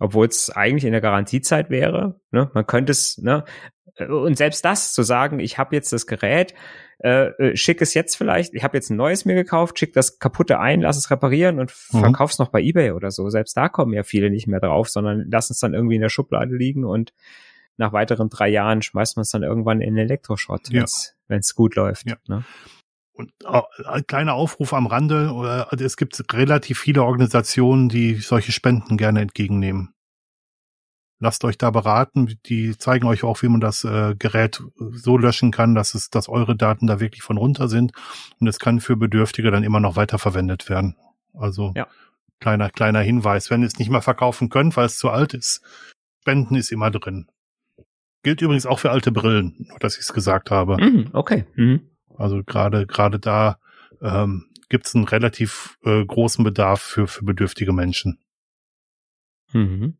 Obwohl es eigentlich in der Garantiezeit wäre. Ne? Man könnte es, ne? Und selbst das zu sagen, ich habe jetzt das Gerät, äh, schick es jetzt vielleicht, ich habe jetzt ein neues mir gekauft, schick das kaputte ein, lass es reparieren und mhm. verkauf's noch bei eBay oder so. Selbst da kommen ja viele nicht mehr drauf, sondern lassen es dann irgendwie in der Schublade liegen und nach weiteren drei Jahren schmeißt man es dann irgendwann in den Elektroschrott, ja. wenn es gut läuft. Ja. Ne? Und ein kleiner Aufruf am Rande, es gibt relativ viele Organisationen, die solche Spenden gerne entgegennehmen. Lasst euch da beraten, die zeigen euch auch, wie man das äh, Gerät so löschen kann, dass es, dass eure Daten da wirklich von runter sind und es kann für Bedürftige dann immer noch weiterverwendet werden. Also ja. kleiner kleiner Hinweis, wenn ihr es nicht mehr verkaufen könnt, weil es zu alt ist, Spenden ist immer drin. Gilt übrigens auch für alte Brillen, nur dass ich es gesagt habe. Mhm, okay. Mhm. Also gerade gerade da ähm, gibt es einen relativ äh, großen Bedarf für für bedürftige Menschen. Mhm.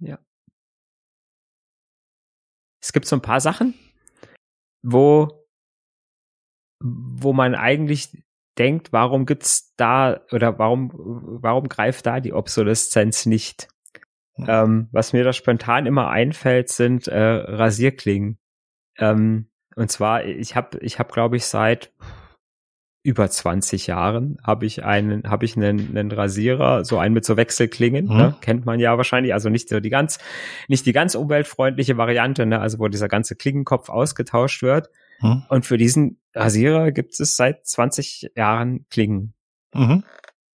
Ja. Es gibt so ein paar Sachen, wo, wo man eigentlich denkt, warum gibt's da oder warum warum greift da die Obsoleszenz nicht? Ja. Ähm, was mir da spontan immer einfällt, sind äh, Rasierklingen. Ähm, und zwar ich habe ich habe glaube ich seit über zwanzig Jahren habe ich einen habe ich einen, einen Rasierer, so einen mit so Wechselklingen, mhm. ne? Kennt man ja wahrscheinlich, also nicht so die ganz nicht die ganz umweltfreundliche Variante, ne? Also wo dieser ganze Klingenkopf ausgetauscht wird. Mhm. Und für diesen Rasierer gibt es seit zwanzig Jahren Klingen. Mhm.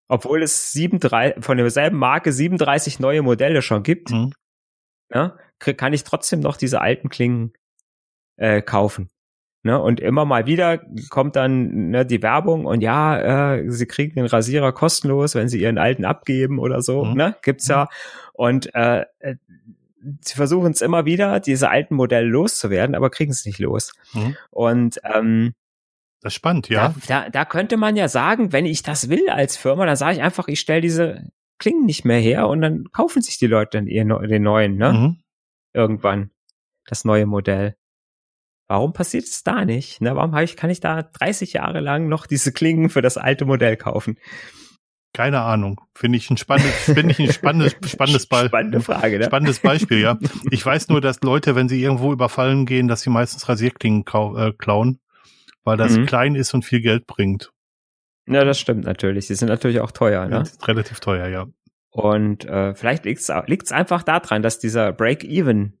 Obwohl es siebenunddreißig von derselben Marke siebenunddreißig neue Modelle schon gibt, mhm. ne? Kann ich trotzdem noch diese alten Klingen äh, kaufen. Ne, und immer mal wieder kommt dann ne, die Werbung und ja, äh, sie kriegen den Rasierer kostenlos, wenn sie ihren alten abgeben oder so, mhm. ne, gibt's ja. Und äh, sie versuchen es immer wieder, diese alten Modelle loszuwerden, aber kriegen es nicht los. Mhm. Und ähm, das ist spannend, ja. Da, da, da könnte man ja sagen, wenn ich das will als Firma, dann sage ich einfach, ich stelle diese Klingen nicht mehr her und dann kaufen sich die Leute dann ihren, den neuen, ne, mhm. irgendwann das neue Modell. Warum passiert es da nicht? Ne, warum habe ich, kann ich da dreißig Jahre lang noch diese Klingen für das alte Modell kaufen? Keine Ahnung. Finde ich ein spannendes, finde ich ein spannendes, spannendes Beispiel. Spannende Frage, ne? Spannendes Beispiel, ja. Ich weiß nur, dass Leute, wenn sie irgendwo überfallen gehen, dass sie meistens Rasierklingen kau- äh, klauen, weil das mhm. klein ist und viel Geld bringt. Ja, das stimmt natürlich. Die sind natürlich auch teuer, ne? Ja, relativ teuer, ja. Und äh, vielleicht liegt's, liegt's einfach daran, dass dieser Break-Even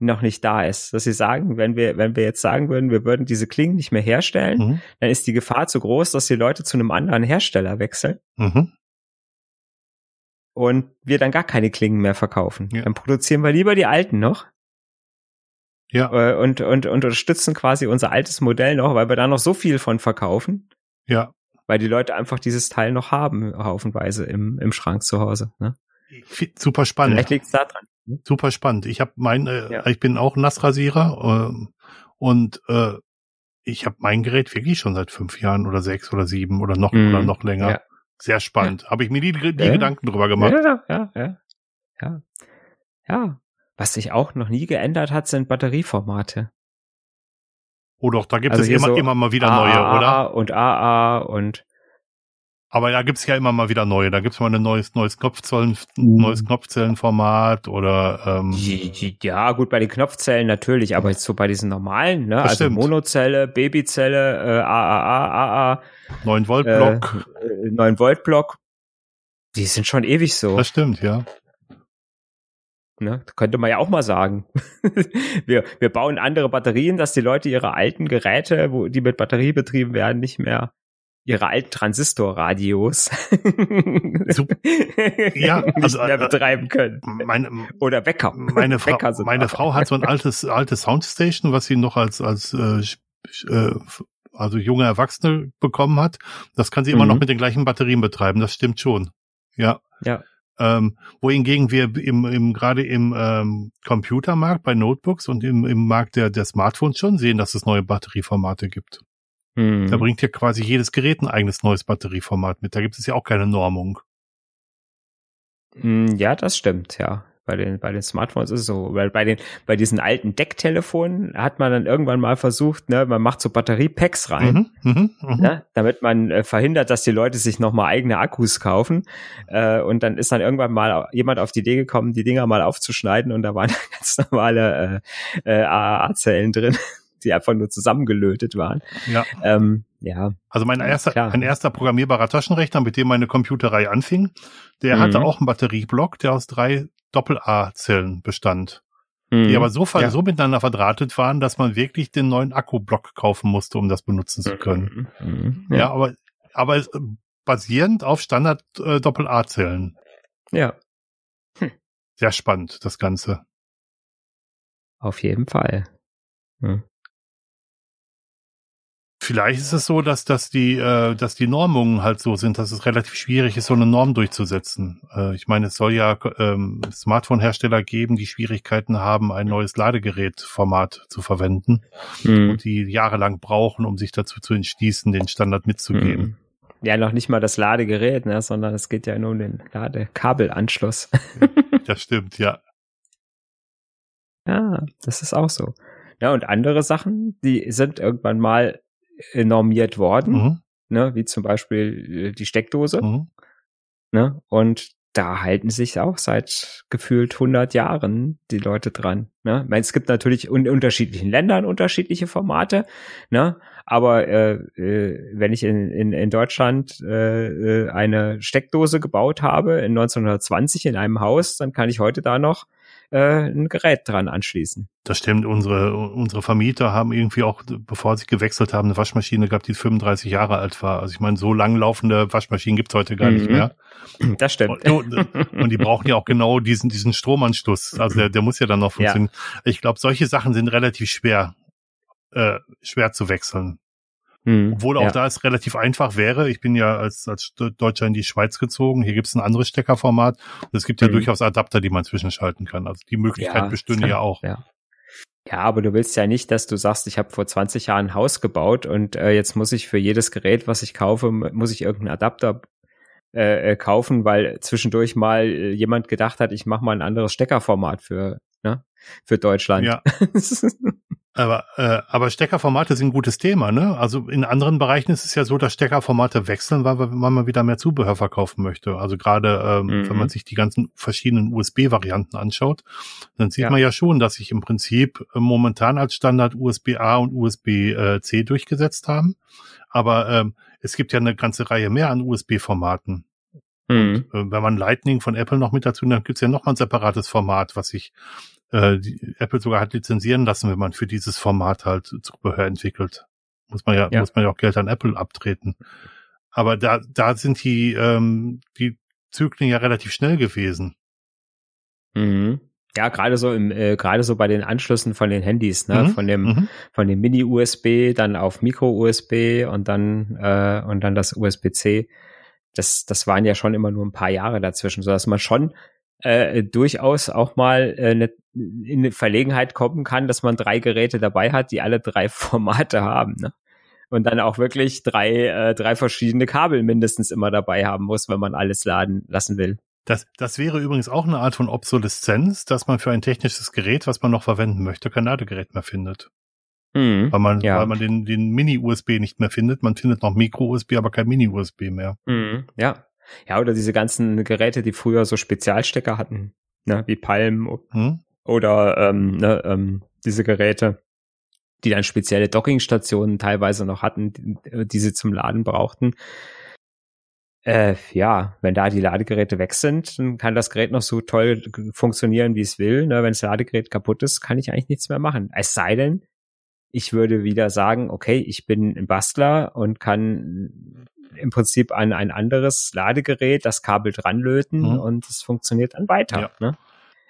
noch nicht da ist, dass sie sagen, wenn wir wenn wir jetzt sagen würden, wir würden diese Klingen nicht mehr herstellen, mhm. dann ist die Gefahr zu groß, dass die Leute zu einem anderen Hersteller wechseln mhm. und wir dann gar keine Klingen mehr verkaufen. Ja. Dann produzieren wir lieber die alten noch ja. und, und, und unterstützen quasi unser altes Modell noch, weil wir da noch so viel von verkaufen, ja, weil die Leute einfach dieses Teil noch haben, haufenweise im, im Schrank zu Hause. Ne? Super spannend. Vielleicht liegt es da dran. Super spannend. Ich habe mein, äh, ja. ich bin auch Nassrasierer äh, und äh, ich habe mein Gerät wirklich schon seit fünf Jahren oder sechs oder sieben oder noch mm. oder noch länger. Ja. Sehr spannend. Ja. Habe ich mir die, die ja. Gedanken drüber gemacht. Ja, ja, ja, ja, ja. Was sich auch noch nie geändert hat, sind Batterieformate. Oh doch, da gibt also es immer, so immer mal wieder A A A neue, oder? Und A A und aber da gibt's ja immer mal wieder neue. Da gibt's mal ein neues, neues Knopfzellen, mm. neues Knopfzellenformat oder ähm ja, gut, bei den Knopfzellen natürlich, aber jetzt so bei diesen normalen, ne? Das also stimmt. Monozelle, Babyzelle, äh, A A A, A A. neun Volt Block. Äh, neun Volt Block. Die sind schon ewig so. Das stimmt, ja. Ne? Könnte man ja auch mal sagen. wir, wir bauen andere Batterien, dass die Leute ihre alten Geräte, wo die mit Batterie betrieben werden, nicht mehr ihre alten Transistorradios ja, also, nicht mehr betreiben können. Meine, oder Wecker. Meine, Fra- Wecker meine Frau hat so ein altes altes Soundstation, was sie noch als als äh, also junge Erwachsene bekommen hat. Das kann sie mhm. immer noch mit den gleichen Batterien betreiben. Das stimmt schon. Ja. Ja. Ähm, wohingegen wir im, im gerade im ähm, Computermarkt bei Notebooks und im, im Markt der, der Smartphones schon sehen, dass es neue Batterieformate gibt. Da bringt ja quasi jedes Gerät ein eigenes neues Batterieformat mit. Da gibt es ja auch keine Normung. Ja, das stimmt, ja. Bei den, bei den Smartphones ist es so. Weil bei den, bei diesen alten Decktelefonen hat man dann irgendwann mal versucht, ne, man macht so Batteriepacks rein, mhm, mh, mh. Ne, damit man äh, verhindert, dass die Leute sich nochmal eigene Akkus kaufen. Äh, und dann ist dann irgendwann mal jemand auf die Idee gekommen, die Dinger mal aufzuschneiden und da waren ganz normale äh, äh, A A A-Zellen drin, die einfach nur zusammengelötet waren. Ja. Ähm, ja. Also mein erster, ja, ein erster programmierbarer Taschenrechner, mit dem meine Computerei anfing, der mhm. hatte auch einen Batterieblock, der aus drei Doppel-A-Zellen bestand, mhm. die aber so, ja. so miteinander verdrahtet waren, dass man wirklich den neuen Akkublock kaufen musste, um das benutzen zu können. Mhm. Mhm. Ja. ja, aber aber basierend auf Standard-Doppel-A-Zellen. Ja. Hm. Sehr spannend, das Ganze. Auf jeden Fall. Hm. Vielleicht ist es so, dass, dass die, äh, dass die Normungen halt so sind, dass es relativ schwierig ist, so eine Norm durchzusetzen. Äh, ich meine, es soll ja ähm, Smartphone-Hersteller geben, die Schwierigkeiten haben, ein neues Ladegerät-Format zu verwenden mhm. und die jahrelang brauchen, um sich dazu zu entschließen, den Standard mitzugeben. Mhm. Ja, noch nicht mal das Ladegerät, ne, sondern es geht ja nur um den Ladekabelanschluss. Das stimmt, ja. Ja, das ist auch so. Ja, und andere Sachen, die sind irgendwann mal normiert worden, mhm. ne, wie zum Beispiel die Steckdose. Mhm. Ne, und da halten sich auch seit gefühlt hundert Jahren die Leute dran. Ne? Ich meine, es gibt natürlich in unterschiedlichen Ländern unterschiedliche Formate, ne? Aber äh, äh, wenn ich in, in, in Deutschland äh, eine Steckdose gebaut habe in neunzehnhundertzwanzig in einem Haus, dann kann ich heute da noch ein Gerät dran anschließen. Das stimmt. Unsere unsere Vermieter haben irgendwie auch, bevor sie gewechselt haben, eine Waschmaschine gehabt, die fünfunddreißig Jahre alt war. Also ich meine, so lang laufende Waschmaschinen gibt's heute gar mhm. nicht mehr. Das stimmt. Und, und, und die brauchen ja auch genau diesen diesen Stromanstoß. Also der, der muss ja dann noch funktionieren. Ja. Ich glaube, solche Sachen sind relativ schwer äh, schwer zu wechseln. Mhm. Obwohl auch ja. da es relativ einfach wäre. Ich bin ja als als Deutscher in die Schweiz gezogen. Hier gibt es ein anderes Steckerformat. Und es gibt ja mhm. durchaus Adapter, die man zwischenschalten kann. Also die Möglichkeit ja, bestünde kann, ja auch. Ja. ja, aber du willst ja nicht, dass du sagst, ich habe vor zwanzig Jahren ein Haus gebaut und äh, jetzt muss ich für jedes Gerät, was ich kaufe, muss ich irgendeinen Adapter äh, kaufen, weil zwischendurch mal äh, jemand gedacht hat, ich mache mal ein anderes Steckerformat für, ne, für Deutschland. Ja. Aber, äh, aber Steckerformate sind ein gutes Thema, ne? Also in anderen Bereichen ist es ja so, dass Steckerformate wechseln, weil man wieder mehr Zubehör verkaufen möchte. Also gerade, ähm, mhm. wenn man sich die ganzen verschiedenen U S B-Varianten anschaut, dann sieht ja. man ja schon, dass sich im Prinzip äh, momentan als Standard U S B A und U S B C durchgesetzt haben. Aber ähm, es gibt ja eine ganze Reihe mehr an U S B-Formaten. Mhm. Und, äh, wenn man Lightning von Apple noch mit dazu nimmt, dann gibt's ja noch mal ein separates Format, was sich Die Apple sogar hat lizenzieren lassen, wenn man für dieses Format halt Zubehör entwickelt. Muss man ja, ja. muss man ja auch Geld an Apple abtreten. Aber da, da sind die, ähm, die Zyklen ja relativ schnell gewesen. Mhm. Ja, gerade so im, äh, gerade so bei den Anschlüssen von den Handys, ne? Mhm. Von dem, mhm. von dem Mini U S B, dann auf Micro U S B und dann, äh, und dann das U S B C. Das, das waren ja schon immer nur ein paar Jahre dazwischen, sodass man schon Äh, durchaus auch mal äh, ne, in eine Verlegenheit kommen kann, dass man drei Geräte dabei hat, die alle drei Formate haben, ne? Und dann auch wirklich drei äh, drei verschiedene Kabel mindestens immer dabei haben muss, wenn man alles laden lassen will. Das, das wäre übrigens auch eine Art von Obsoleszenz, dass man für ein technisches Gerät, was man noch verwenden möchte, kein Ladegerät mehr findet. Mhm, weil man, ja. weil man den, den Mini U S B nicht mehr findet. Man findet noch Micro U S B, aber kein Mini U S B mehr. Mhm, ja. Ja, oder diese ganzen Geräte, die früher so Spezialstecker hatten, ne, wie Palm hm? oder ähm, ne, ähm, diese Geräte, die dann spezielle Dockingstationen teilweise noch hatten, die, die sie zum Laden brauchten. Äh, ja, wenn da die Ladegeräte weg sind, dann kann das Gerät noch so toll funktionieren, wie es will. Ne? Wenn das Ladegerät kaputt ist, kann ich eigentlich nichts mehr machen. Es sei denn, ich würde wieder sagen, okay, ich bin ein Bastler und kann im Prinzip an ein anderes Ladegerät das Kabel dran löten mhm. und es funktioniert dann weiter. Ja. Ne?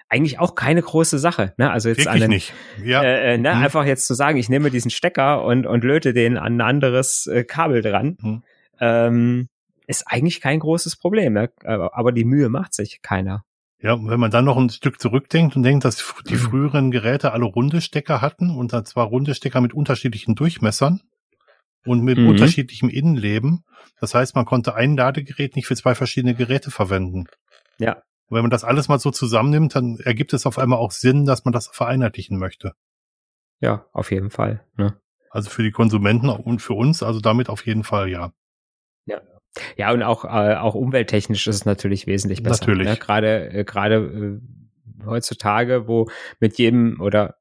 Eigentlich auch keine große Sache. Ne? Also jetzt an einen, nicht. Ja. Äh, äh, ne? mhm. Einfach jetzt zu sagen, ich nehme diesen Stecker und, und löte den an ein anderes äh, Kabel dran, mhm. ähm, ist eigentlich kein großes Problem. Ne? Aber die Mühe macht sich keiner. Ja, und wenn man dann noch ein Stück zurückdenkt und denkt, dass die früheren Geräte alle runde Stecker hatten und dann zwar runde Stecker mit unterschiedlichen Durchmessern und mit mhm. unterschiedlichem Innenleben. Das heißt, man konnte ein Ladegerät nicht für zwei verschiedene Geräte verwenden. Ja. Und wenn man das alles mal so zusammennimmt, dann ergibt es auf einmal auch Sinn, dass man das vereinheitlichen möchte. Ja, auf jeden Fall. Ne? Also für die Konsumenten und für uns, also damit auf jeden Fall, ja. Ja. Ja, und auch äh, auch umwelttechnisch ist es natürlich wesentlich besser. Natürlich. Ne? Gerade äh, gerade äh, heutzutage, wo mit jedem oder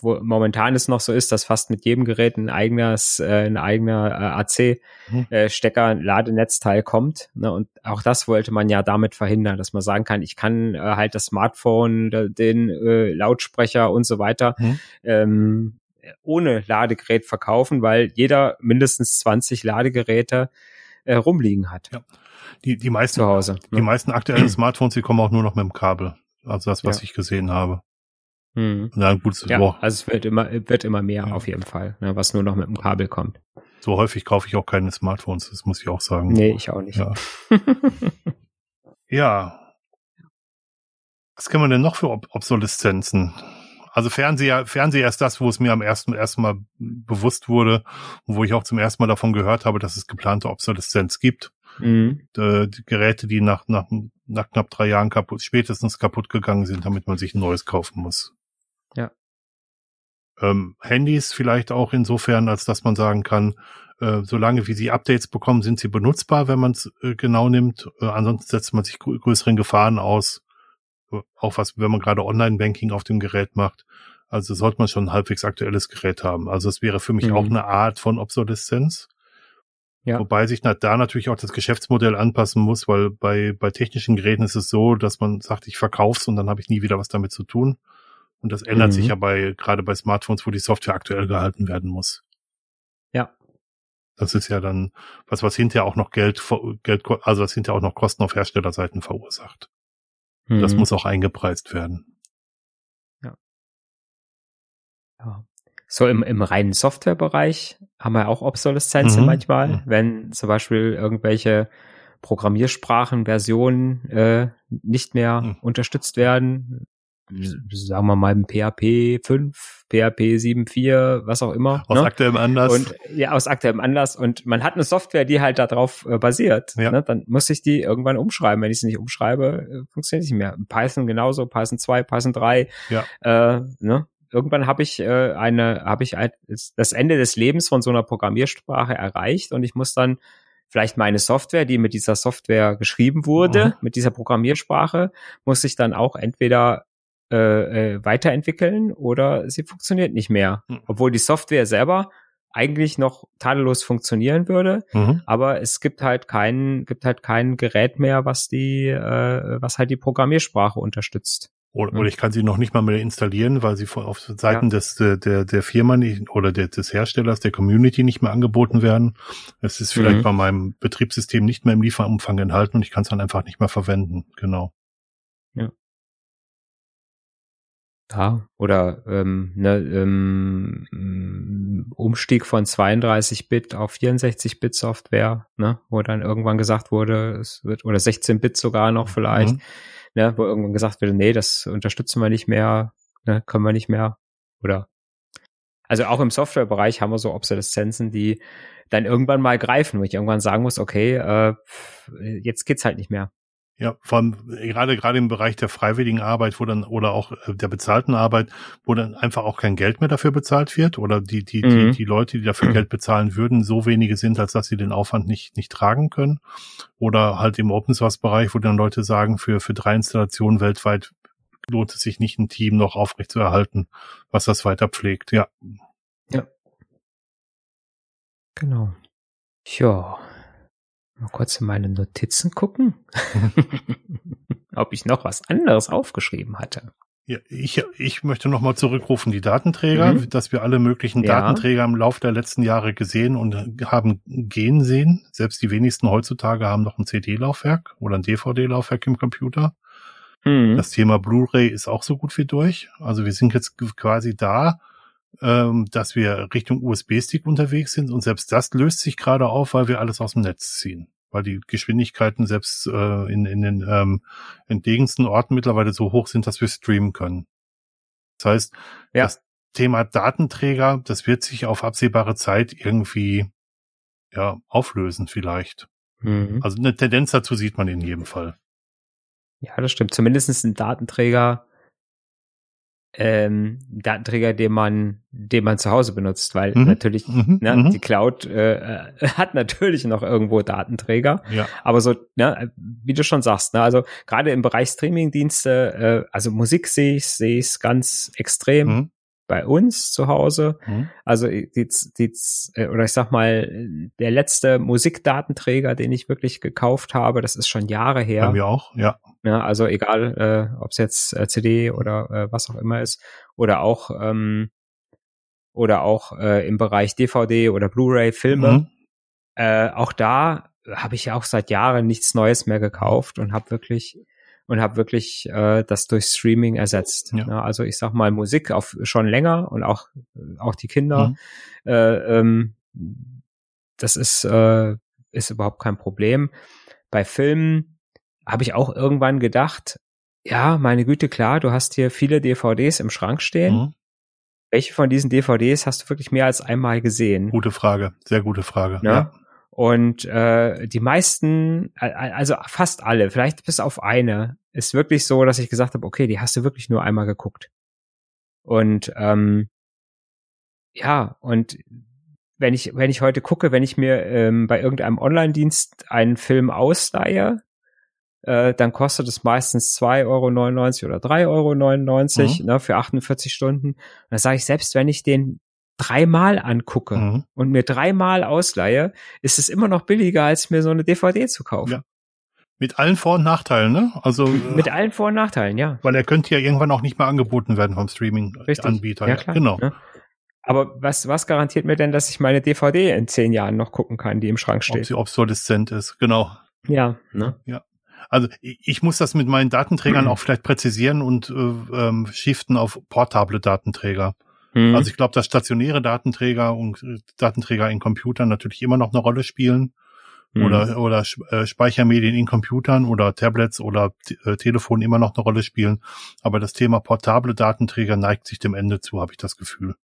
wo momentan es noch so ist, dass fast mit jedem Gerät ein eigenes äh, ein eigener äh, A C äh, Stecker Ladenetzteil kommt, ne? Und auch das wollte man ja damit verhindern, dass man sagen kann, ich kann äh, halt das Smartphone, den äh, Lautsprecher und so weiter hm? ähm, ohne Ladegerät verkaufen, weil jeder mindestens zwanzig Ladegeräte rumliegen hat. Ja. Die, die meisten, zu Hause. Ne? Die meisten aktuellen Smartphones, die kommen auch nur noch mit dem Kabel. Also das, was ja. ich gesehen habe. Mhm. Na gut, ja, boah. Also es wird immer, wird immer mehr ja. auf jeden Fall, ne, was nur noch mit dem Kabel kommt. So häufig kaufe ich auch keine Smartphones, das muss ich auch sagen. Nee, ich auch nicht. Ja. ja. Was kennen wir denn noch für Ob- Obsoleszenzen? Also Fernseher, Fernseher ist das, wo es mir am ersten, ersten Mal bewusst wurde und wo ich auch zum ersten Mal davon gehört habe, dass es geplante Obsoleszenz gibt. Mhm. Äh, die Geräte, die nach, nach, nach knapp drei Jahren kaputt, spätestens kaputt gegangen sind, damit man sich ein neues kaufen muss. Ja. Ähm, Handys vielleicht auch insofern, als dass man sagen kann, äh, solange wie sie Updates bekommen, sind sie benutzbar, wenn man es äh, genau nimmt. Äh, ansonsten setzt man sich grö- größeren Gefahren aus, auch was, wenn man gerade Online-Banking auf dem Gerät macht. Also sollte man schon ein halbwegs aktuelles Gerät haben. Also es wäre für mich mhm. auch eine Art von Obsoleszenz. Ja. Wobei sich na, da natürlich auch das Geschäftsmodell anpassen muss, weil bei, bei technischen Geräten ist es so, dass man sagt, ich verkauf's und dann habe ich nie wieder was damit zu tun. Und das ändert mhm. sich ja bei, gerade bei Smartphones, wo die Software aktuell gehalten werden muss. Ja. Das ist ja dann was, was hinterher auch noch Geld, Geld, also was hinterher auch noch Kosten auf Herstellerseiten verursacht. Mhm. Das muss auch eingepreist werden. Ja. Ja. So im, im reinen Softwarebereich haben wir auch Obsoleszenzen mhm. manchmal, mhm. wenn zum Beispiel irgendwelche Programmiersprachenversionen äh, nicht mehr mhm. unterstützt werden. Sagen wir mal im P H P fünf, P H P sieben Punkt vier, was auch immer. Aus ne? aktuellem Anlass. Und, ja, aus aktuellem Anlass. Und man hat eine Software, die halt darauf äh, basiert. Ja. Ne? Dann muss ich die irgendwann umschreiben. Wenn ich sie nicht umschreibe, äh, funktioniert es nicht mehr. Python genauso, Python zwei, Python drei. Ja. Äh, ne? Irgendwann habe ich äh, eine, habe ich ein, das Ende des Lebens von so einer Programmiersprache erreicht und ich muss dann vielleicht meine Software, die mit dieser Software geschrieben wurde, mhm. mit dieser Programmiersprache, muss ich dann auch entweder äh, äh, weiterentwickeln oder sie funktioniert nicht mehr. Mhm. Obwohl die Software selber eigentlich noch tadellos funktionieren würde, mhm. aber es gibt halt keinen, gibt halt kein Gerät mehr, was die, äh, was halt die Programmiersprache unterstützt. Oder, mhm. oder ich kann sie noch nicht mal mehr installieren, weil sie von, auf Seiten ja. des der der Firma nicht, oder der, des Herstellers, der Community nicht mehr angeboten werden. Es ist vielleicht mhm. bei meinem Betriebssystem nicht mehr im Lieferumfang enthalten und ich kann es dann einfach nicht mehr verwenden. Genau. Ja. Ja. Oder ähm, ne, ähm, Umstieg von zweiunddreißig Bit auf vierundsechzig Bit Software, ne, wo dann irgendwann gesagt wurde, es wird oder sechzehn Bit sogar noch vielleicht. Mhm. Ne, wo irgendwann gesagt wird, nee, das unterstützen wir nicht mehr, ne, können wir nicht mehr, oder? Also auch im Softwarebereich haben wir so Obsoleszenzen, die dann irgendwann mal greifen, wo ich irgendwann sagen muss, okay, äh, jetzt geht's halt nicht mehr. Ja, vor allem gerade, gerade im Bereich der freiwilligen Arbeit, wo dann, oder auch der bezahlten Arbeit, wo dann einfach auch kein Geld mehr dafür bezahlt wird, oder die, die, mhm. die, die Leute, die dafür mhm. Geld bezahlen würden, so wenige sind, als dass sie den Aufwand nicht, nicht tragen können. Oder halt im Open Source Bereich, wo dann Leute sagen, für, für drei Installationen weltweit lohnt es sich nicht, ein Team noch aufrecht zu erhalten, was das weiter pflegt, ja. Ja. Genau. Tja. Mal kurz in meine Notizen gucken, ob ich noch was anderes aufgeschrieben hatte. Ja, ich, ich möchte nochmal zurückrufen, die Datenträger, mhm. dass wir alle möglichen ja. Datenträger im Laufe der letzten Jahre gesehen und haben gehen sehen. Selbst die wenigsten heutzutage haben noch ein C D-Laufwerk oder ein D V D-Laufwerk im Computer. Mhm. Das Thema Blu-ray ist auch so gut wie durch. Also wir sind jetzt quasi da, dass wir Richtung U S B-Stick unterwegs sind und selbst das löst sich gerade auf, weil wir alles aus dem Netz ziehen, weil die Geschwindigkeiten selbst äh, in, in den ähm, entlegensten Orten mittlerweile so hoch sind, dass wir streamen können. Das heißt, ja. das Thema Datenträger, das wird sich auf absehbare Zeit irgendwie ja auflösen vielleicht. Mhm. Also eine Tendenz dazu sieht man in jedem Fall. Ja, das stimmt. Zumindest ein Datenträger Ähm, Datenträger, den man, den man zu Hause benutzt, weil mhm. natürlich mhm. Ne, die Cloud äh, hat natürlich noch irgendwo Datenträger, ja. aber so, ne, wie du schon sagst, ne, also gerade im Bereich Streamingdienste, äh, also Musik sehe ich, sehe ich es ganz extrem mhm. bei uns zu Hause. Mhm. Also die, die, oder ich sag mal, der letzte Musikdatenträger, den ich wirklich gekauft habe, das ist schon Jahre her. Haben wir auch, ja. Ja, also egal, äh, ob es jetzt äh, C D oder äh, was auch immer ist, oder auch ähm, oder auch äh, im Bereich D V D oder Blu-ray Filme. Mhm. Äh, auch da habe ich ja auch seit Jahren nichts Neues mehr gekauft und habe wirklich und habe wirklich äh, das durch Streaming ersetzt. Ja. Ja, also ich sag mal Musik auf schon länger und auch auch die Kinder. Mhm. Äh, ähm, das ist äh, ist überhaupt kein Problem. Bei Filmen habe ich auch irgendwann gedacht, ja, meine Güte, klar, du hast hier viele D V Ds im Schrank stehen. Mhm. Welche von diesen D V Ds hast du wirklich mehr als einmal gesehen? Gute Frage, sehr gute Frage. Ja. Ja. Und äh, die meisten, also fast alle, vielleicht bis auf eine, ist wirklich so, dass ich gesagt habe, okay, die hast du wirklich nur einmal geguckt. Und ähm, ja, und wenn ich, wenn ich heute gucke, wenn ich mir ähm, bei irgendeinem Online-Dienst einen Film ausleihe, äh, dann kostet es meistens zwei Euro neunundneunzig oder drei Euro neunundneunzig, mhm, ne, für achtundvierzig Stunden. Und da sage ich, selbst wenn ich den dreimal angucke, mhm, und mir dreimal ausleihe, ist es immer noch billiger, als mir so eine D V D zu kaufen. Ja. Mit allen Vor- und Nachteilen, ne? Also mit allen Vor- und Nachteilen, ja. Weil er könnte ja irgendwann auch nicht mehr angeboten werden vom Streaming-Anbieter. Ja, klar, genau. Ja. Aber was, was garantiert mir denn, dass ich meine D V D in zehn Jahren noch gucken kann, die im Schrank steht? Ob sie obsoleszent ist, genau. Ja, ne? Ja. Also ich muss das mit meinen Datenträgern, mhm, auch vielleicht präzisieren und äh, ähm, shiften auf portable Datenträger. Mhm. Also ich glaube, dass stationäre Datenträger und Datenträger in Computern natürlich immer noch eine Rolle spielen. Oder, oder äh, Speichermedien in Computern oder Tablets oder t- äh, Telefonen immer noch eine Rolle spielen. Aber das Thema portable Datenträger neigt sich dem Ende zu, habe ich das Gefühl.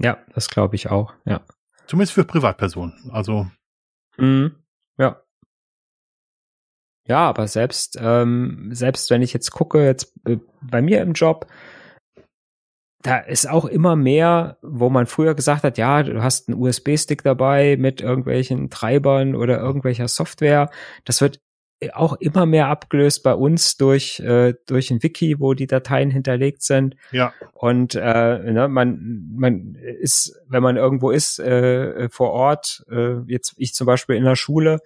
Ja, das glaube ich auch, ja. Zumindest für Privatpersonen, also. Mhm. Ja. Ja, aber selbst, ähm, selbst wenn ich jetzt gucke, jetzt äh, bei mir im Job, da ist auch immer mehr, wo man früher gesagt hat, ja, du hast einen U S B-Stick dabei mit irgendwelchen Treibern oder irgendwelcher Software. Das wird auch immer mehr abgelöst bei uns durch äh, durch ein Wiki, wo die Dateien hinterlegt sind. Ja. Und äh, ne, man man ist, wenn man irgendwo ist äh, vor Ort, äh, jetzt ich zum Beispiel in der Schule,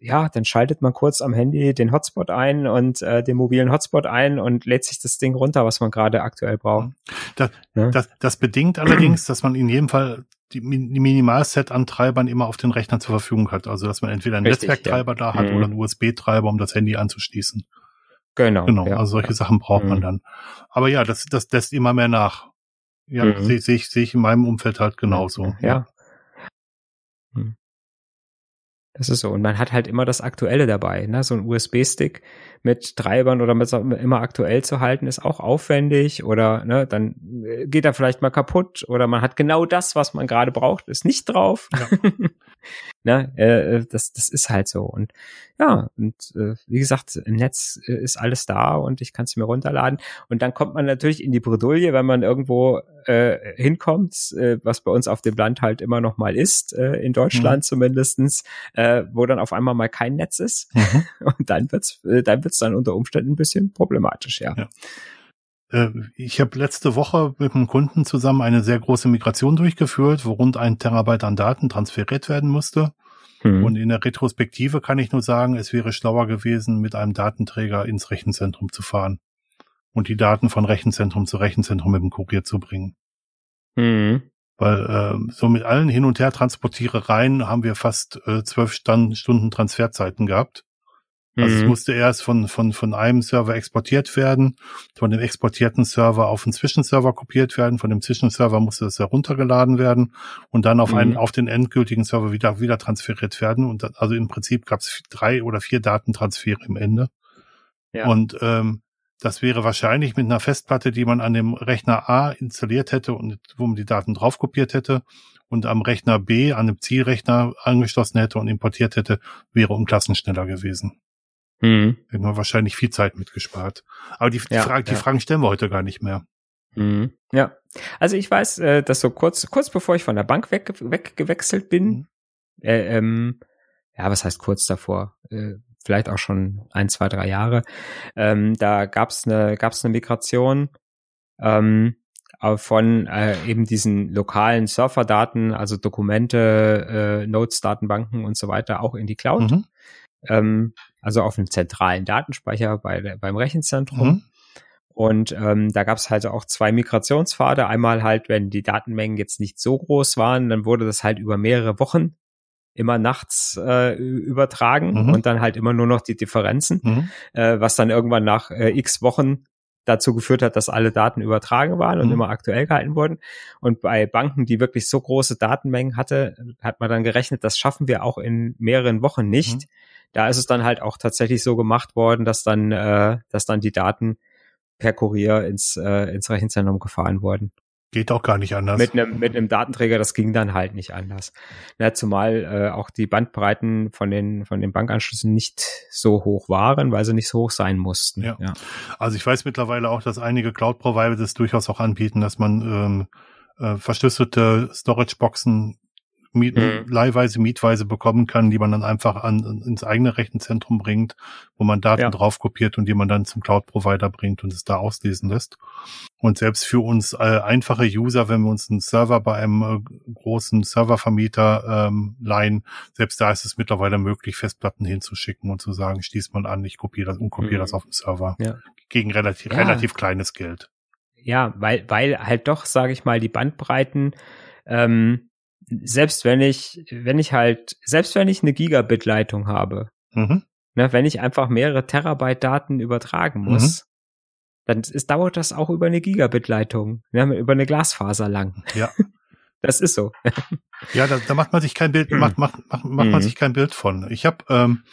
ja, dann schaltet man kurz am Handy den Hotspot ein und äh, den mobilen Hotspot ein und lädt sich das Ding runter, was man gerade aktuell braucht. Das, ja? das, das bedingt allerdings, dass man in jedem Fall die, die Minimalset an Treibern immer auf den Rechner zur Verfügung hat. Also, dass man entweder einen Richtig, Netzwerktreiber ja. da hat, mhm, oder einen U S B-Treiber, um das Handy anzuschließen. Genau. Genau, ja, also solche ja. Sachen braucht, mhm, man dann. Aber ja, das, das lässt immer mehr nach. Ja, mhm, sehe seh, seh ich in meinem Umfeld halt genauso. Ja. ja. Mhm. Das ist so. Und man hat halt immer das Aktuelle dabei, ne? So ein U S B-Stick mit Treibern oder mit immer aktuell zu halten, ist auch aufwendig oder, ne, dann geht er vielleicht mal kaputt oder man hat genau das, was man gerade braucht, ist nicht drauf. Ja. Ne? Äh, das, das ist halt so. Und ja, und äh, wie gesagt, im Netz äh, ist alles da und ich kann es mir runterladen. Und dann kommt man natürlich in die Bredouille, wenn man irgendwo äh, hinkommt, äh, was bei uns auf dem Land halt immer noch mal ist, äh, in Deutschland, mhm, zumindestens, äh, wo dann auf einmal mal kein Netz ist. Mhm. Und dann wird's, äh, dann wird's dann unter Umständen ein bisschen problematisch, ja. ja. Äh, ich habe letzte Woche mit einem Kunden zusammen eine sehr große Migration durchgeführt, wo rund ein Terabyte an Daten transferiert werden musste. Mhm. Und in der Retrospektive kann ich nur sagen, es wäre schlauer gewesen, mit einem Datenträger ins Rechenzentrum zu fahren und die Daten von Rechenzentrum zu Rechenzentrum mit dem Kurier zu bringen. Mhm. Weil äh, so mit allen Hin- und Her-Transportierereien haben wir fast äh, zwölf Stand- Stunden Transferzeiten gehabt. Also, mhm, es musste erst von von von einem Server exportiert werden, von dem exportierten Server auf den Zwischenserver kopiert werden, von dem Zwischenserver musste das heruntergeladen werden und dann auf, mhm, einen auf den endgültigen Server wieder wieder transferiert werden. Und dann, also im Prinzip gab es drei oder vier Datentransfere im Ende. Ja. Und ähm, das wäre wahrscheinlich mit einer Festplatte, die man an dem Rechner A installiert hätte und wo man die Daten drauf kopiert hätte und am Rechner B, an dem Zielrechner angeschlossen hätte und importiert hätte, wäre um Klassen schneller gewesen. Mhm. Hätten wir wahrscheinlich viel Zeit mitgespart. Aber die, die, ja, Frage, die ja. Fragen stellen wir heute gar nicht mehr. Mhm. Ja, also ich weiß, dass so kurz kurz bevor ich von der Bank weg, weg gewechselt bin, mhm, äh, ähm, ja, was heißt kurz davor? Äh, vielleicht auch schon ein, zwei, drei Jahre. Ähm, da gab's eine gab's eine Migration ähm, von äh, eben diesen lokalen Surferdaten, also Dokumente, äh, Notes, Datenbanken und so weiter, auch in die Cloud. Mhm. Ähm, also auf einem zentralen Datenspeicher bei der, beim Rechenzentrum. Mhm. Und ähm, da gab es halt auch zwei Migrationspfade. Einmal halt, wenn die Datenmengen jetzt nicht so groß waren, dann wurde das halt über mehrere Wochen immer nachts äh, übertragen, mhm, und dann halt immer nur noch die Differenzen, mhm, äh, was dann irgendwann nach äh, x Wochen dazu geführt hat, dass alle Daten übertragen waren und, mhm, immer aktuell gehalten wurden. Und bei Banken, die wirklich so große Datenmengen hatte, hat man dann gerechnet, das schaffen wir auch in mehreren Wochen nicht. Mhm. Da ist es dann halt auch tatsächlich so gemacht worden, dass dann, äh, dass dann die Daten per Kurier ins, äh, ins Rechenzentrum gefahren wurden. Geht auch gar nicht anders. Mit einem, mit einem Datenträger, das ging dann halt nicht anders. Na, zumal äh, auch die Bandbreiten von den von den Bankanschlüssen nicht so hoch waren, weil sie nicht so hoch sein mussten. Ja. Ja. Also ich weiß mittlerweile auch, dass einige Cloud-Provider das durchaus auch anbieten, dass man ähm, äh, verschlüsselte Storage-Boxen Miet, mhm. leihweise, mietweise bekommen kann, die man dann einfach an ins eigene Rechenzentrum bringt, wo man Daten ja. drauf kopiert und die man dann zum Cloud-Provider bringt und es da auslesen lässt. Und selbst für uns äh, einfache User, wenn wir uns einen Server bei einem äh, großen Serververmieter ähm, leihen, selbst da ist es mittlerweile möglich, Festplatten hinzuschicken und zu sagen, stieß mal an, ich kopiere das und kopiere mhm. das auf dem Server. Ja. Gegen relativ, ja. relativ kleines Geld. Ja, weil, weil halt doch, sage ich mal, die Bandbreiten, ähm, selbst wenn ich, wenn ich halt, selbst wenn ich eine Gigabit-Leitung habe, mhm. ne, wenn ich einfach mehrere Terabyte Daten übertragen muss, mhm. dann ist, dauert das auch über eine Gigabit-Leitung, ne, über eine Glasfaser lang. Ja. Das ist so. Ja, da, da macht man sich kein Bild, macht, macht, macht, macht mhm. man sich kein Bild von. Ich habe, ähm,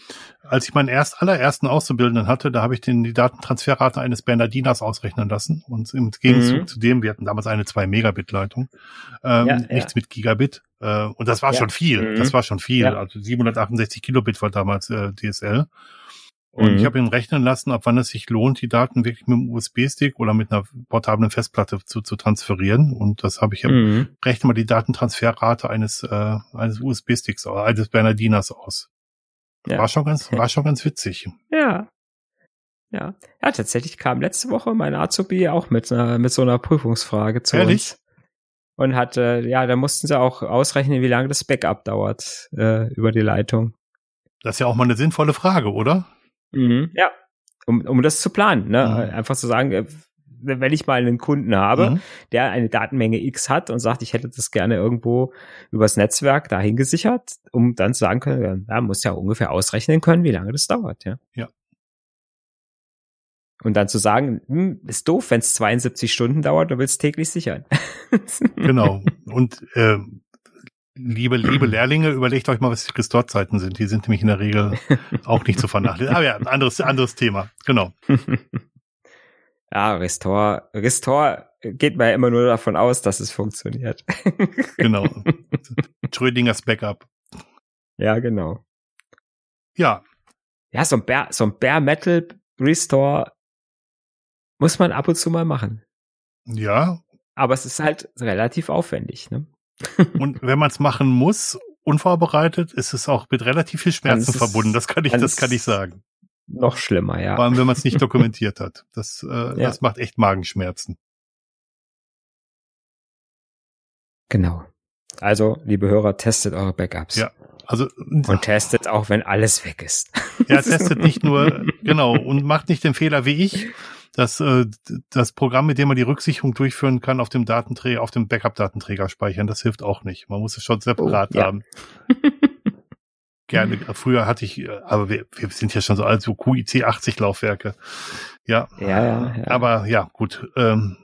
als ich meinen erst allerersten Auszubildenden hatte, da habe ich den die Datentransferrate eines Bernardiners ausrechnen lassen und im Gegenzug mhm. zu dem, wir hatten damals eine zwei Megabit Leitung, ähm, ja, ja. nichts mit Gigabit. Äh, und das war ja. schon viel. Mhm. Das war schon viel. Ja. Also siebenhundertachtundsechzig Kilobit war damals äh, D S L. Und mhm. ich habe ihn rechnen lassen, ab wann es sich lohnt, die Daten wirklich mit einem U S B-Stick oder mit einer portablen Festplatte zu, zu transferieren. Und das habe ich, mhm. rechne mal die Datentransferrate eines äh, eines U S B-Sticks oder eines Bernardiners aus. Ja. War schon ganz, war schon ganz witzig. Ja, ja, ja. Tatsächlich kam letzte Woche mein Azubi auch mit einer, mit so einer Prüfungsfrage zu Ehrlich? uns. Und hatte, ja, da mussten sie auch ausrechnen, wie lange das Backup dauert äh, über die Leitung. Das ist ja auch mal eine sinnvolle Frage, oder? Mhm, ja, um, um das zu planen, ne? Mhm. Einfach zu sagen, wenn ich mal einen Kunden habe, mhm. der eine Datenmenge X hat und sagt, ich hätte das gerne irgendwo übers Netzwerk dahin gesichert, um dann zu sagen können, ja, muss ja ungefähr ausrechnen können, wie lange das dauert, ja. Ja. Und dann zu sagen, hm, ist doof, wenn es zweiundsiebzig Stunden dauert, du willst täglich sichern. Genau. Und äh, Liebe, liebe Lehrlinge, überlegt euch mal, was die Restore-Zeiten sind. Die sind nämlich in der Regel auch nicht zu vernachlässigen. Aber ja, ein anderes, anderes Thema. Genau. Ja, Restore, Restore geht man ja immer nur davon aus, dass es funktioniert. Genau. Schrödingers Backup. Ja, genau. Ja. Ja, so ein Bare, so ein Bare Metal Restore muss man ab und zu mal machen. Ja. Aber es ist halt relativ aufwendig, ne? Und wenn man es machen muss, unvorbereitet, ist es auch mit relativ viel Schmerzen verbunden. Das kann ich, das kann ich sagen. Noch schlimmer, ja. Vor allem, wenn man es nicht dokumentiert hat. Das, äh, ja. das macht echt Magenschmerzen. Genau. Also, liebe Hörer, testet eure Backups. Ja. Also, und testet auch, wenn alles weg ist. Ja, testet nicht nur, genau, und macht nicht den Fehler wie ich, dass äh, das Programm, mit dem man die Rücksicherung durchführen kann, auf dem Datenträger, auf dem Backup-Datenträger speichern. Das hilft auch nicht. Man muss es schon separat oh, ja. haben. Gerne. Früher hatte ich, aber wir, wir sind ja schon so alt, so Q I C achtzig Laufwerke. Ja. Ja, ja, ja. Aber ja, gut. Ähm,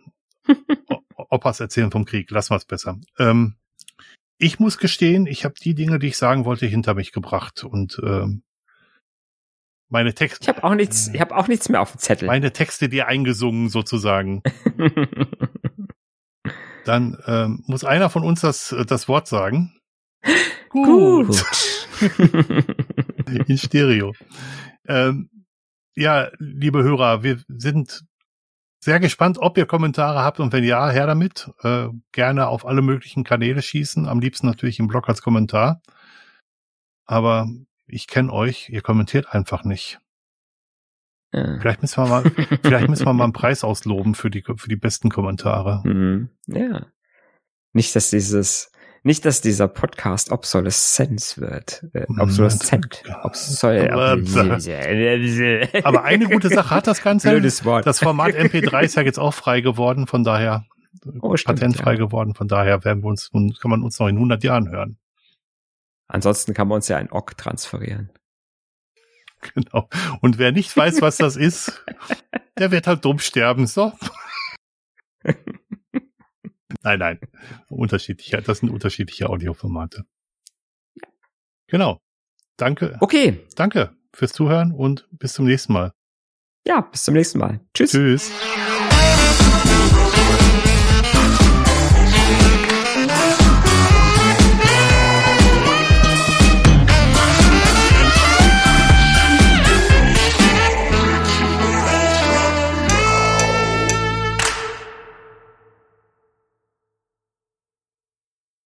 Opas erzählen vom Krieg, lassen wir es besser. Ähm, Ich muss gestehen, ich habe die Dinge, die ich sagen wollte, hinter mich gebracht und ähm, meine Texte. Ich habe auch nichts. Ich habe auch nichts mehr auf dem Zettel. Meine Texte dir eingesungen sozusagen. Dann ähm, muss einer von uns das das Wort sagen. Gut. Gut. In Stereo. Ähm, ja, liebe Hörer, wir sind sehr gespannt, ob ihr Kommentare habt und wenn ja, her damit. Äh, gerne auf alle möglichen Kanäle schießen. Am liebsten natürlich im Blog als Kommentar. Aber ich kenne euch, ihr kommentiert einfach nicht. Ja. Vielleicht müssen wir mal, vielleicht müssen wir mal einen Preis ausloben für die, für die besten Kommentare. Mhm. Ja. Nicht, dass dieses, nicht, dass dieser Podcast obsoleszenz wird. Äh, obsoleszent. Obsoleszent. Aber eine gute Sache hat das Ganze. Blödes Wort. Das Format M P drei ist ja jetzt auch frei geworden, von daher, oh, stimmt, patentfrei ja. geworden, von daher werden wir uns, kann man uns noch in hundert Jahren hören. Ansonsten kann man uns ja ein Ogg transferieren. Genau. Und wer nicht weiß, was das ist, der wird halt dumm sterben, so. Nein, nein. Unterschiedliche, das sind unterschiedliche Audioformate. Genau. Danke. Okay. Danke fürs Zuhören und bis zum nächsten Mal. Ja, bis zum nächsten Mal. Tschüss. Tschüss.